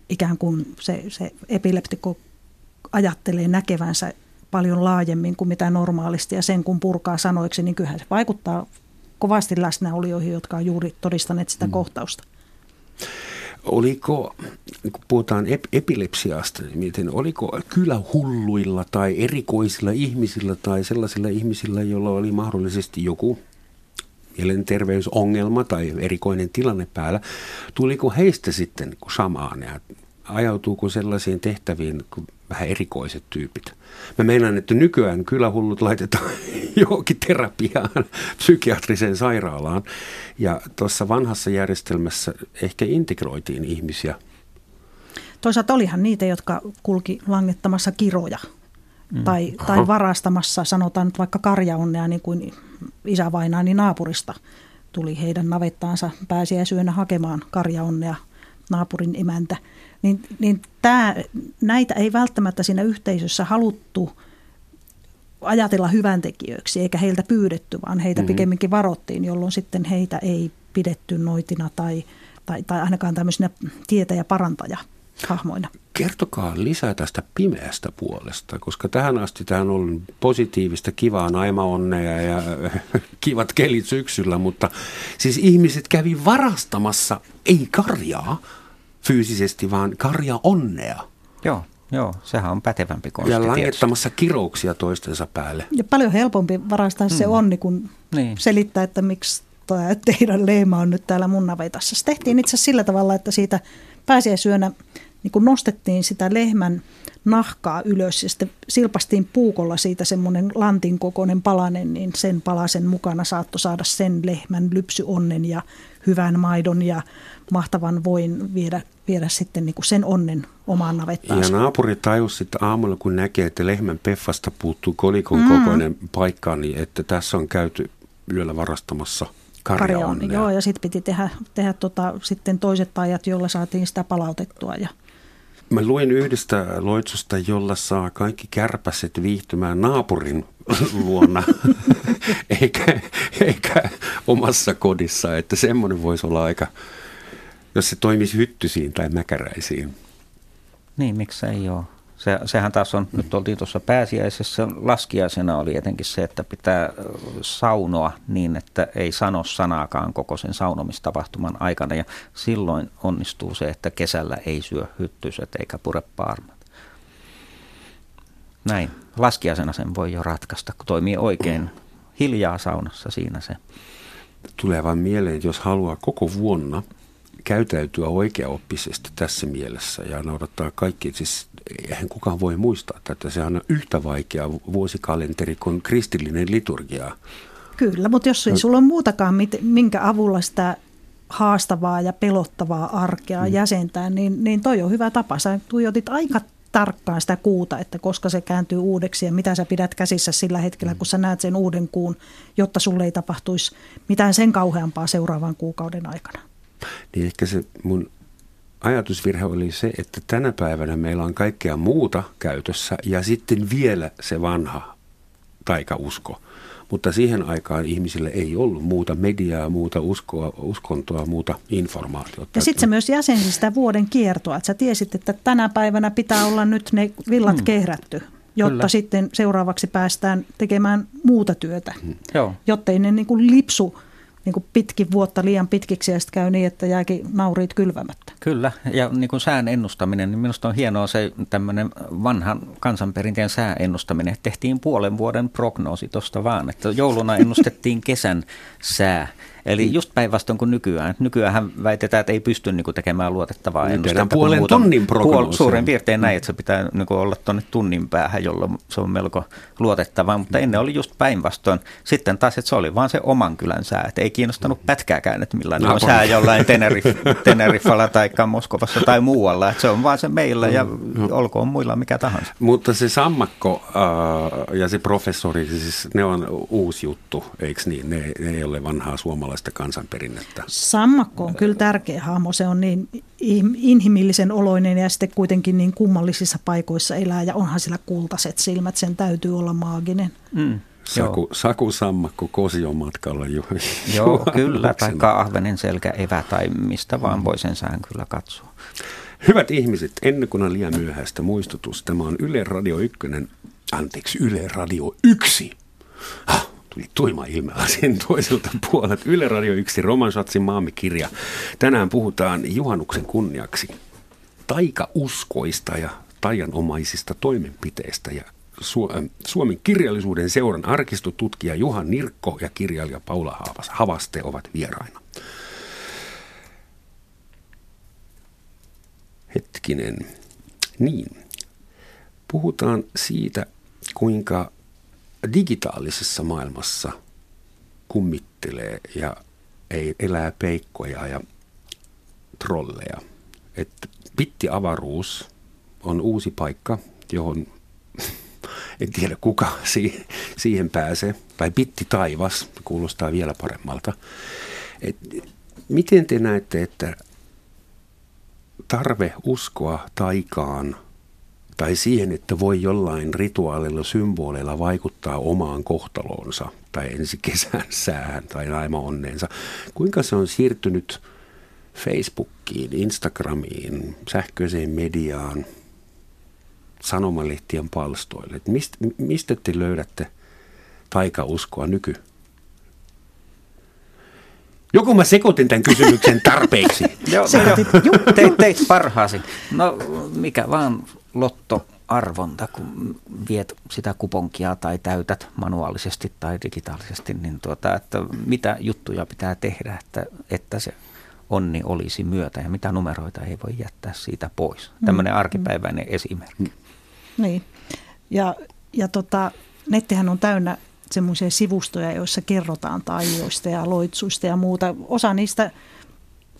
ikään kuin se epileptikko ajattelee näkevänsä paljon laajemmin kuin mitä normaalisti. Ja sen kun purkaa sanoiksi, niin kyllähän se vaikuttaa kovasti läsnäolijoihin, jotka on juuri todistaneet sitä kohtausta. Oliko, kun puhutaan epilepsiasta, niin miten, oliko kylähulluilla tai erikoisilla ihmisillä tai sellaisilla ihmisillä, joilla oli mahdollisesti joku mielenterveysongelma tai erikoinen tilanne päällä, tuliko heistä sitten samaaneja? Ajautuuko sellaisiin tehtäviin vähän erikoiset tyypit? Mä meinaan, että nykyään kylähullut laitetaan johonkin terapiaan, psykiatriseen sairaalaan. Ja tuossa vanhassa järjestelmässä ehkä integroitiin ihmisiä. Toisaalta olihan niitä, jotka kulki langettamassa kiroja tai varastamassa, sanotaan nyt vaikka karjaonnea, niin kuin isävainaani naapurista tuli heidän navettaansa pääsiäisyönä hakemaan karjaonnea. Naapurin emäntä, näitä ei välttämättä siinä yhteisössä haluttu ajatella hyväntekijöiksi, eikä heiltä pyydetty, vaan heitä pikemminkin varottiin, jolloin sitten heitä ei pidetty noitina tai ainakaan tämmöisinä tietäjä-parantaja-hahmoina. Kertokaa lisää tästä pimeästä puolesta, koska tähän asti tämä on ollut positiivista, kivaa naimaonnea ja kivat kelit syksyllä, mutta siis ihmiset kävi varastamassa, ei karjaa, fyysisesti, vaan karja onnea. Joo, sehän on pätevämpi konsti. Ja langettamassa kirouksia toistensa päälle. Ja paljon helpompi varastaa se onni, kun selittää, että miksi teidän lehmä on nyt täällä mun navetassa. Se tehtiin itse asiassa sillä tavalla, että siitä pääsiäisyönä niin kun nostettiin sitä lehmän nahkaa ylös ja sitten silpastiin puukolla siitä semmoinen lantin kokoinen palanen, niin sen palasen mukana saattoi saada sen lehmän lypsyonnen ja hyvän maidon ja mahtavan voin viedä sitten niin kuin sen onnen omaan navettaansa. Ja naapuri tajusi sitten aamulla, kun näkee, että lehmän peffasta puuttuu kolikon kokoinen paikka, niin että tässä on käyty yöllä varastamassa karjaonnea. Joo, ja sitten piti tehdä sitten toiset ajat, jolla saatiin sitä palautettua. Mä luin yhdestä loitsusta, jolla saa kaikki kärpäset viihtymään naapurin luona, eikä omassa kodissa, että semmoinen voisi olla aika, jos se toimisi hyttysiin tai mäkäräisiin. Niin, miksi ei ole? Sehän taas on, nyt oltiin tuossa pääsiäisessä, laskiaisena oli jotenkin se, että pitää saunoa niin, että ei sano sanaakaan koko sen saunomistapahtuman aikana. Ja silloin onnistuu se, että kesällä ei syö hyttyset eikä pure paarmat. Näin, laskiaisena sen voi jo ratkaista, kun toimii oikein hiljaa saunassa siinä se. Tulee vaan mieleen, että jos haluaa koko vuonna käytäytyä oikeaoppisesti tässä mielessä ja noudattaa kaikki. Siis eihän kukaan voi muistaa tätä. Sehän on yhtä vaikea vuosikalenteri kuin kristillinen liturgia. Kyllä, mutta jos ei sulla ole muutakaan, minkä avulla sitä haastavaa ja pelottavaa arkea jäsentää, niin toi on hyvä tapa. Sä tuijotit aika tarkkaan sitä kuuta, että koska se kääntyy uudeksi ja mitä sä pidät käsissä sillä hetkellä, kun sä näet sen uuden kuun, jotta sulle ei tapahtuisi mitään sen kauheampaa seuraavan kuukauden aikana. Niin ehkä se mun ajatusvirhe oli se, että tänä päivänä meillä on kaikkea muuta käytössä ja sitten vielä se vanha taikausko. Mutta siihen aikaan ihmisille ei ollut muuta mediaa, muuta uskoa, uskontoa, muuta informaatiota. Ja sitten se myös jäsensi sitä vuoden kiertoa, että sä tiesit, että tänä päivänä pitää olla nyt ne villat kehrätty, jotta sitten seuraavaksi päästään tekemään muuta työtä, jottei ne niin kuin lipsu niin pitkin vuotta liian pitkiksi ja sitten käy niin, että jääkin nauriit kylvämättä. Kyllä, ja niin kuin sään ennustaminen, niin minusta on hienoa se tämmöinen vanhan kansanperinteen sään ennustaminen. Tehtiin puolen vuoden prognoosi tuosta vaan, että jouluna ennustettiin kesän sää. Eli just päinvastoin kuin nykyään. Nykyäänhän väitetään, että ei pysty niin kuin tekemään luotettavaa ennustetta. Puolen tunnin prognoosi. Suurin piirtein näin, että se pitää niin kuin olla tuonne tunnin päähän, jolloin se on melko luotettavaa, mutta ennen oli just päinvastoin. Sitten taas, että se oli vaan se oman kylän sää, että ei kiinnostanut pätkääkään, että millainen on sää jollain Teneriffalla tai Moskovassa tai muualla. Että se on vaan se meillä ja olkoon muilla mikä tahansa. Mutta se sammakko ja se professori, siis ne on uusi juttu, eikö niin? Ne ei ole vanhaa suomalaista kansanperinnettä. Sammakko on kyllä tärkeä hahmo. Se on niin inhimillisen oloinen ja sitten kuitenkin niin kummallisissa paikoissa elää ja onhan sillä kultaiset silmät. Sen täytyy olla maaginen. Saku sammakko Kosion matkalla. Joo, kyllä. Tai ahvenen selkäevä tai mistä vaan voi sen sään kyllä katsoa. Hyvät ihmiset, ennen kuin on liian myöhäistä muistutus, tämä on Yle Radio 1. Anteeksi, Yle Radio 1. Tuli tuima ilme asian toiselta puolelta. Yle Radio 1, Roman Schatzin maamikirja. Tänään puhutaan juhannuksen kunniaksi taikauskoista ja taianomaisista toimenpiteistä. Ja Suomen Kirjallisuuden Seuran arkistotutkija Juha Nirkko ja kirjailija Paula Havaste ovat vieraina. Hetkinen. Niin. Puhutaan siitä, kuinka digitaalisessa maailmassa kummittelee ja ei elää peikkoja ja trolleja. Että bittiavaruus on uusi paikka, johon en tiedä kuka siihen pääsee. Tai bittitaivas, kuulostaa vielä paremmalta. Et miten te näette, että tarve uskoa taikaan tai siihen, että voi jollain rituaalilla, symboleilla vaikuttaa omaan kohtaloonsa tai ensi kesän säähän tai naimaonneensa. Kuinka se on siirtynyt Facebookiin, Instagramiin, sähköiseen mediaan, sanomalehtien palstoille? Et mistä te löydätte taikauskoa nykyään? Joku mä sekoitin tämän kysymyksen tarpeeksi. Teit parhaasi. No mikä vaan lottoarvonta, kun viet sitä kuponkia tai täytät manuaalisesti tai digitaalisesti, niin että mitä juttuja pitää tehdä, että se onni olisi myötä ja mitä numeroita ei voi jättää siitä pois. Tämmöinen arkipäiväinen esimerkki. Niin. Ja nettihän on täynnä semmoisia sivustoja, joissa kerrotaan taioista ja loitsuista ja muuta. Osa niistä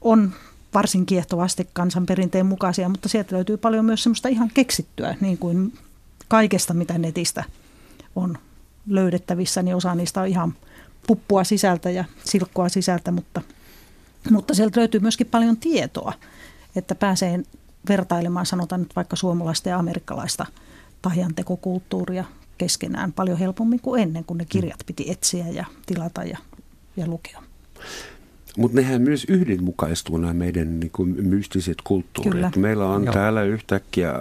on varsin kiehtovasti kansanperinteen mukaisia, mutta sieltä löytyy paljon myös semmoista ihan keksittyä, niin kuin kaikesta, mitä netistä on löydettävissä, niin osa niistä on ihan puppua sisältä ja silkkoa sisältä, mutta sieltä löytyy myöskin paljon tietoa, että pääsee vertailemaan, sanotaan nyt vaikka suomalaista ja amerikkalaista taiantekokulttuuria keskenään paljon helpommin kuin ennen, kun ne kirjat piti etsiä ja tilata ja lukea. Mutta nehän myös yhdenmukaistuu nämä meidän niin kuin mystiset kulttuurit. Kyllä. Meillä on täällä yhtäkkiä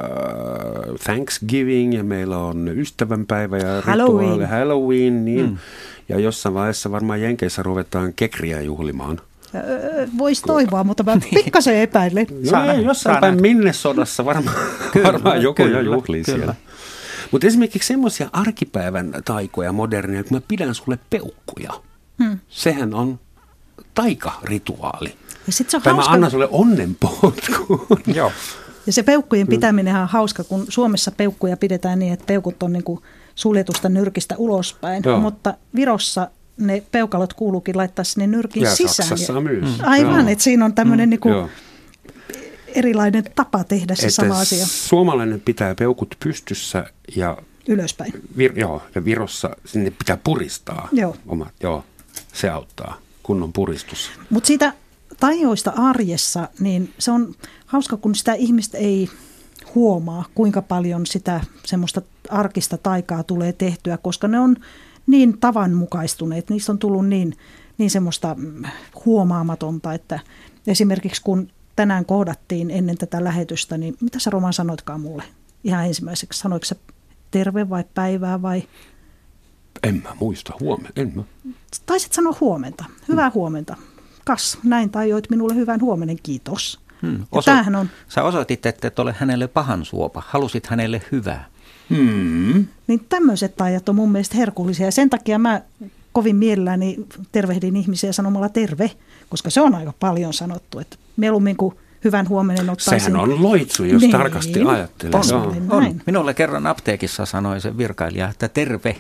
Thanksgiving ja meillä on ystävänpäivä ja rituaali Halloween. Niin. Ja jossain vaiheessa varmaan Jenkeissä ruvetaan kekriä juhlimaan. Voisi toivoa, mutta mä pikkasen epäilen. Jossain päin Minnesotassa varmaan joku juhlii siellä. Mutta esimerkiksi semmoisia arkipäivän taikoja moderneja, kun mä pidän sulle peukkuja, sehän on taikarituaali. Ja sit se on hauska. Mä annan sulle onnenpotkuun. Joo. Ja se peukkujen pitäminen on hauska, kun Suomessa peukkuja pidetään niin, että peukut on niinku suljetusta nyrkistä ulospäin, joo, mutta Virossa ne peukalot kuuluukin laittaa sinne nyrkin sisään. Saksassa myös. Aivan, että siinä on tämmöinen niinku erilainen tapa tehdä se sama asia. Suomalainen pitää peukut pystyssä ja ylöspäin. Ja Virossa sinne pitää puristaa. Joo. Omat, se auttaa. Kunnon puristus. Mutta siitä taioista arjessa, niin se on hauska, kun sitä ihmistä ei huomaa, kuinka paljon sitä semmoista arkista taikaa tulee tehtyä, koska ne on niin tavanmukaistuneet, niistä on tullut niin semmoista huomaamatonta, että esimerkiksi kun tänään kohdattiin ennen tätä lähetystä, niin mitä sä Roman sanoitkaan mulle ihan ensimmäiseksi? Sanoitko sä terve vai päivää vai? En mä muista. En mä. Taisit sanoa huomenta. Hyvää huomenta. Kas, näin tajoit minulle hyvän huomenen. Kiitos. Sä osoitit, että et ole hänelle pahan suopa. Halusit hänelle hyvää. Niin tämmöiset tajat on mun mielestä herkullisia. Ja sen takia mä kovin mielelläni tervehdin ihmisiä sanomalla terve, koska se on aika paljon sanottu. Että mieluummin kuin hyvän huomenen ottaisin. Sehän on loitsu, jos tarkasti ajattelee. On. Minulle kerran apteekissa sanoi se virkailija, että terve.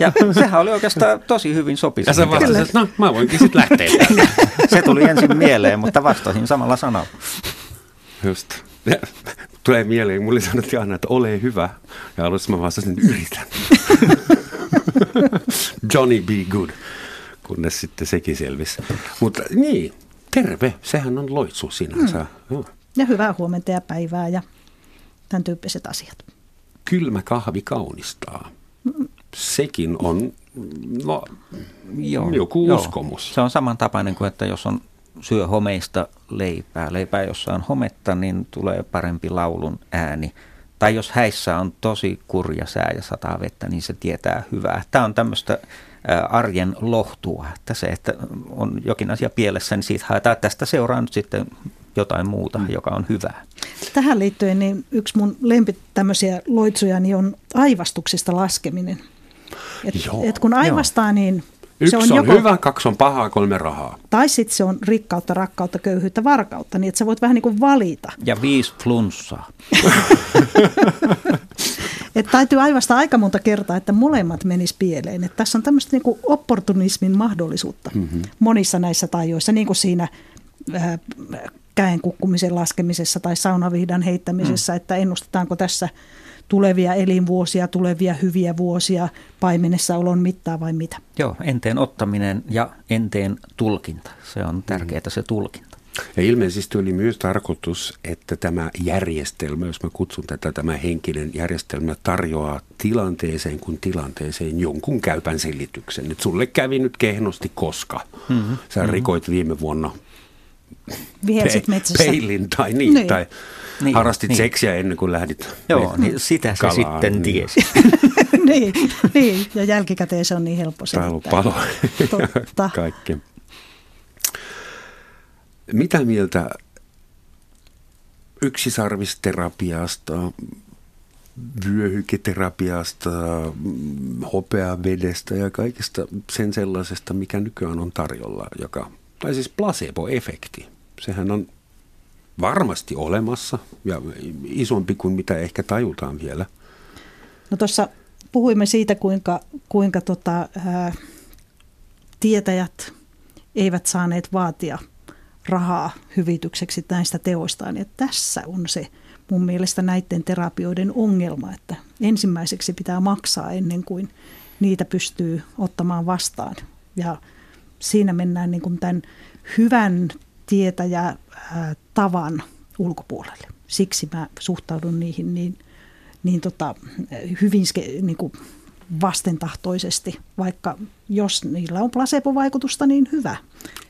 Ja sehän oli oikeastaan tosi hyvin sopisi. Ja sä vastasit, että no mä voinkin sitten lähteä. Se tuli ensin mieleen, mutta vastasin samalla sanalla. Just. Tulee mieleen, mulle sanottiin aina, että ole hyvä. Ja alussa mä vastasin, että yritän. Johnny be good. Kunnes sitten sekin selvisi. Mutta niin, terve, sehän on loitsu sinänsä. Ja hyvää huomenta ja päivää ja tämän tyyppiset asiat. Kylmä kahvi kaunistaa. Sekin on joku uskomus. Se on samantapainen kuin, että jos syö homeista leipää, jossa on hometta, niin tulee parempi laulun ääni Tai jos häissä on tosi kurja sää ja sataa vettä, niin se tietää hyvää. Tämä on tämmöistä arjen lohtua, että se, että on jokin asia pielessä, niin siitä haetaan. Tästä seuraa nyt sitten jotain muuta, joka on hyvää. Tähän liittyen niin yksi mun tämmöisiä loitsuja niin on aivastuksista laskeminen. Et kun aivastaa, niin... Yksi on joko hyvä, kaksi on pahaa, kolme rahaa. Tai sitten se on rikkautta, rakkautta, köyhyyttä, varkautta, niin että sä voit vähän niin kuin valita. Ja 5 flunssaa. Että täytyy aivastaa aika monta kertaa, että molemmat menis pieleen. Että tässä on tämmöistä niin kuin opportunismin mahdollisuutta monissa näissä tajoissa, niin kuin siinä käen kukkumisen laskemisessa tai saunavihdan heittämisessä, että ennustetaanko tässä tulevia elinvuosia, tulevia hyviä vuosia, paimenessaolon mittaa vai mitä? Joo, enteen ottaminen ja enteen tulkinta. Se on tärkeää, se tulkinta. Ja ilmeisesti oli myös tarkoitus, että tämä järjestelmä, jos mä kutsun tätä, tämä henkinen järjestelmä tarjoaa tilanteeseen kuin tilanteeseen jonkun käypän selityksen. Et sulle kävi nyt kehnosti, koska sä rikoit viime vuonna vihelsit metsässä peilin tai niin. Tai harrastit seksiä ennen kuin lähdit. Joo, niin sitä se sitten tiesi. niin, ja jälkikäteen se on niin helppo selittää. Palo. Totta. Kaikki. Mitä mieltä yksisarvisterapiasta, vyöhyketerapiasta, hopeavedestä ja kaikesta sen sellaisesta, mikä nykyään on tarjolla, joka... Tai siis placebo-efekti. Sehän on varmasti olemassa ja isompi kuin mitä ehkä tajutaan vielä. No tuossa puhuimme siitä, kuinka tietäjät eivät saaneet vaatia rahaa hyvitykseksi näistä teoistaan. Ja tässä on se mun mielestä näiden terapioiden ongelma, että ensimmäiseksi pitää maksaa ennen kuin niitä pystyy ottamaan vastaan. Ja siinä mennään niin kuin tämän hyvän tietäjätavan ulkopuolelle. Siksi mä suhtaudun niihin hyvin niin kuin vastentahtoisesti, vaikka jos niillä on placebo-vaikutusta, niin hyvä.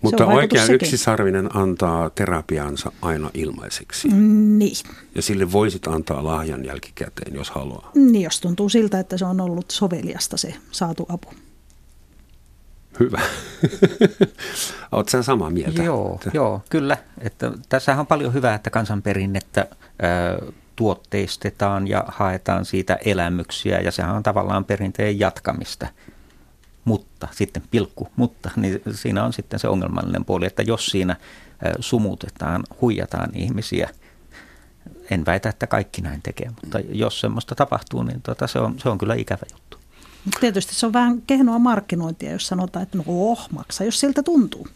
Mutta oikea yksisarvinen antaa terapiansa aina ilmaiseksi. Niin. Ja sille voisit antaa lahjan jälkikäteen, jos haluaa. Niin, jos tuntuu siltä, että se on ollut soveliasta se saatu apu. Hyvä. Oletko sinä samaa mieltä? Joo, kyllä. Että tässähän on paljon hyvää, että kansanperinnettä tuotteistetaan ja haetaan siitä elämyksiä ja sehän on tavallaan perinteen jatkamista. Mutta, sitten pilkku, mutta, niin siinä on sitten se ongelmallinen puoli, että jos siinä sumutetaan, huijataan ihmisiä, en väitä, että kaikki näin tekee, mutta jos semmoista tapahtuu, niin se on kyllä ikävä juttu. Tietysti se on vähän kehnoa markkinointia, jos sanotaan, että maksa, jos siltä tuntuu.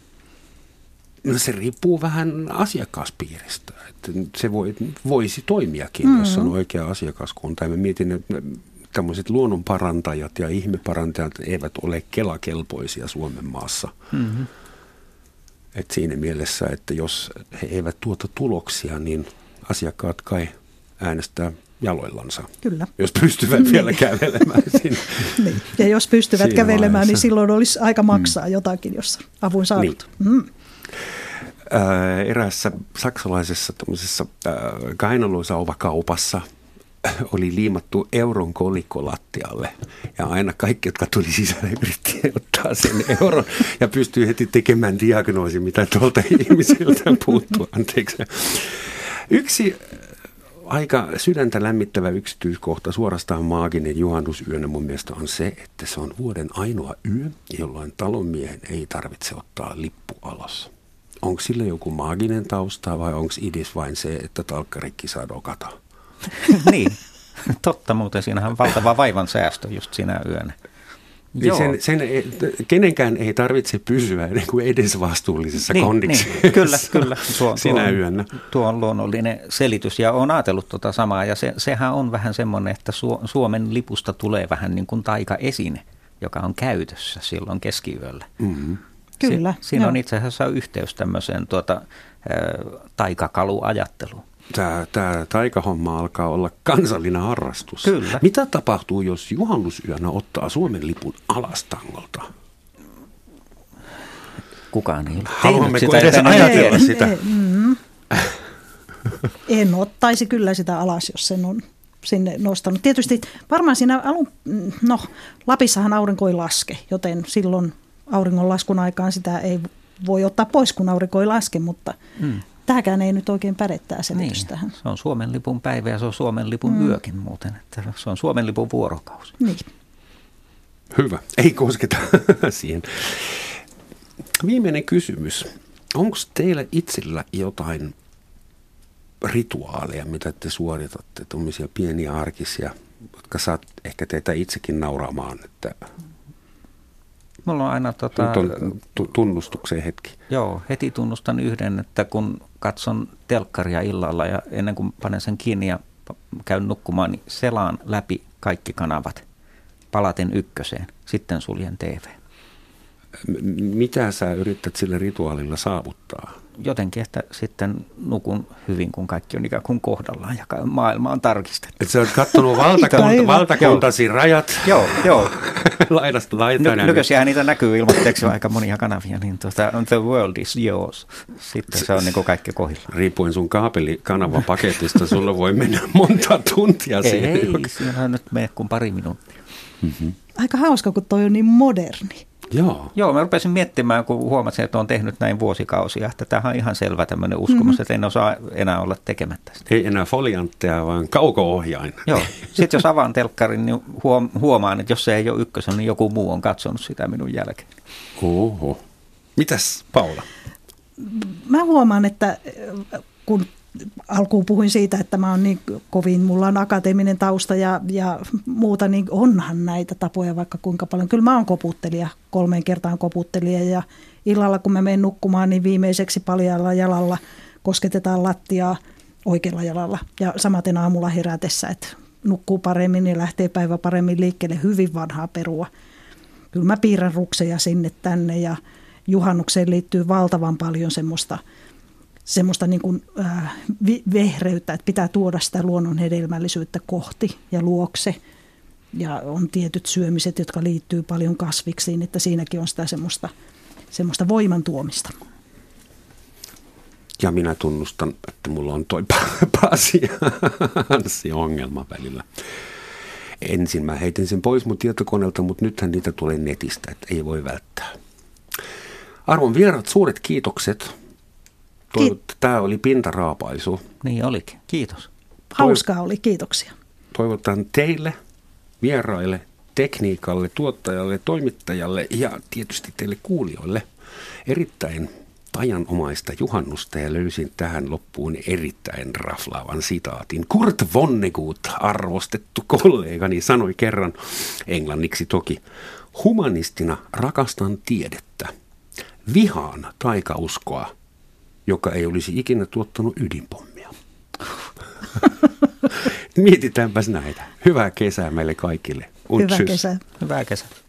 No se riippuu vähän asiakaspiiristä. Että se voisi toimiakin, jos on oikea asiakaskunta. Mä mietin, että tämmöiset luonnonparantajat ja ihmeparantajat eivät ole kelakelpoisia Suomen maassa. Et siinä mielessä, että jos he eivät tuota tuloksia, niin asiakkaat kai äänestää jaloillansa. Kyllä. Jos pystyvät vielä kävelemään sinne. Niin. Ja jos pystyvät siinä kävelemään, vaiheessa, niin silloin olisi aika maksaa jotakin, jos avun saadut. Niin. Eräässä saksalaisessa tämmöisessä kainaloisauvakaupassa oli liimattu euron kolikko lattialle. Ja aina kaikki, jotka tuli sisälle, yritti ottaa sen euron ja pystyi heti tekemään diagnoosin, mitä tuolta ihmisiltä puuttuu. Anteeksi. Yksi aika sydäntä lämmittävä yksityiskohta, suorastaan maaginen juhannusyönä mun mielestä on se, että se on vuoden ainoa yö, jolloin talonmiehen ei tarvitse ottaa lippu alas. Onko sillä joku maaginen tausta vai onko idis vain se, että talkkarikki sadoo kata? Niin, totta muuten. Siinähän on valtava vaivan säästö just sinä yönä. Joo. Kenenkään ei tarvitse pysyä edes vastuullisessa kondiksessa. Niin, kyllä. Sinä yönä. Tuo on luonnollinen selitys ja olen ajatellut tuota samaa. Ja sehän on vähän semmoinen, että Suomen lipusta tulee vähän niin kuin taikaesine, joka on käytössä silloin keskiyöllä. Mm-hmm. Kyllä. Siinä on itse asiassa yhteys tämmöiseen taikakaluajatteluun. Tämä taikahomma alkaa olla kansallinen harrastus. Kyllä. Mitä tapahtuu, jos juhannusyönä ottaa Suomen lipun alastangolta? Kukaan ei ole. Haluammeko edes ajatella sitä? En ottaisi kyllä sitä alas, jos sen on sinne nostanut. Tietysti varmaan siinä Lapissahan aurinko ei laske, joten silloin auringonlaskun aikaan sitä ei voi ottaa pois, kun aurinko ei laske, mutta tämäkään ei nyt oikein pädettää selitys niin, tähän. Se on Suomen lipun päivä ja se on Suomen lipun yökin muuten, että se on Suomen lipun vuorokausi. Niin. Hyvä, ei kosketa siihen. Viimeinen kysymys. Onko teillä itsellä jotain rituaaleja, mitä te suoritatte, tuommoisia pieniä arkisia, jotka saat ehkä teitä itsekin nauraamaan, että mulla on aina tunnustuksen hetki. Joo, heti tunnustan yhden, että kun katson telkkaria illalla ja ennen kuin panen sen kiinni ja käyn nukkumaan, niin selaan läpi kaikki kanavat. Palaten ykköseen, sitten suljen TV. Mitä sä yrität sillä rituaalilla saavuttaa? Jotenkin, että sitten nukun hyvin, kun kaikki on ikään kuin kohdallaan ja maailma on tarkistettu. Että sä oot kattonut valtakuntasi rajat. Joo. Laidasta laitaan. Nykyisiähän niitä näkyy ilmoitteeksi aika monia kanavia, niin the world is yours. Sitten se on niin kuin kaikki kohdilla. Riippuen sun kaapelikanava paketista, sulla voi mennä monta tuntia siihen. Ei, siinä nyt mene kuin pari minuuttia. Mm-hmm. Aika hauska, kun toi on niin moderni. Joo, mä rupesin miettimään, kun huomasin, että olen tehnyt näin vuosikausia, että tämähän on ihan selvä tämmöinen uskomus, että en osaa enää olla tekemättä sitä. Ei enää foliantteja, vaan kauko-ohjain. Joo, sitten jos avaan telkkarin, niin huomaan, että jos se ei ole ykkösen, niin joku muu on katsonut sitä minun jälkeen. Oho. Mitäs Paula? Mä huomaan, että kun alkuun puhuin siitä, että mä oon niin kovin, mulla on akateeminen tausta ja muuta, niin onhan näitä tapoja vaikka kuinka paljon. Kyllä mä oon koputtelija, 3 kertaan koputtelija ja illalla kun mä menen nukkumaan, niin viimeiseksi paljalla jalalla kosketetaan lattiaa oikealla jalalla ja samaten aamulla herätessä, että nukkuu paremmin ja lähtee päivä paremmin liikkeelle, hyvin vanhaa perua. Kyllä mä piirrän rukseja sinne tänne ja juhannukseen liittyy valtavan paljon semmoista niin kuin vehreyttä, että pitää tuoda sitä luonnon hedelmällisyyttä kohti ja luokse. Ja on tietyt syömiset, jotka liittyy paljon kasviksiin, että siinäkin on sitä semmoista voiman tuomista. Ja minä tunnustan, että mulla on toi Pasi-ongelma välillä. Ensin mä heitin sen pois mun tietokoneelta, mutta nythän niitä tulee netistä, että ei voi välttää. Arvon vieraat, suuret kiitokset. Tämä oli pintaraapaisu. Niin olikin. Kiitos. Hauskaa oli, kiitoksia. Toivotan teille, vieraille, tekniikalle, tuottajalle, toimittajalle ja tietysti teille kuulijoille erittäin tajanomaista juhannusta ja löysin tähän loppuun erittäin raflaavan sitaatin. Kurt Vonnegut, arvostettu kollegani, sanoi kerran, englanniksi toki, humanistina rakastan tiedettä, vihaan taikauskoa, joka ei olisi ikinä tuottanut ydinpommia. Mietitäänpäs näitä. Hyvää kesää meille kaikille. Hyvää kesää.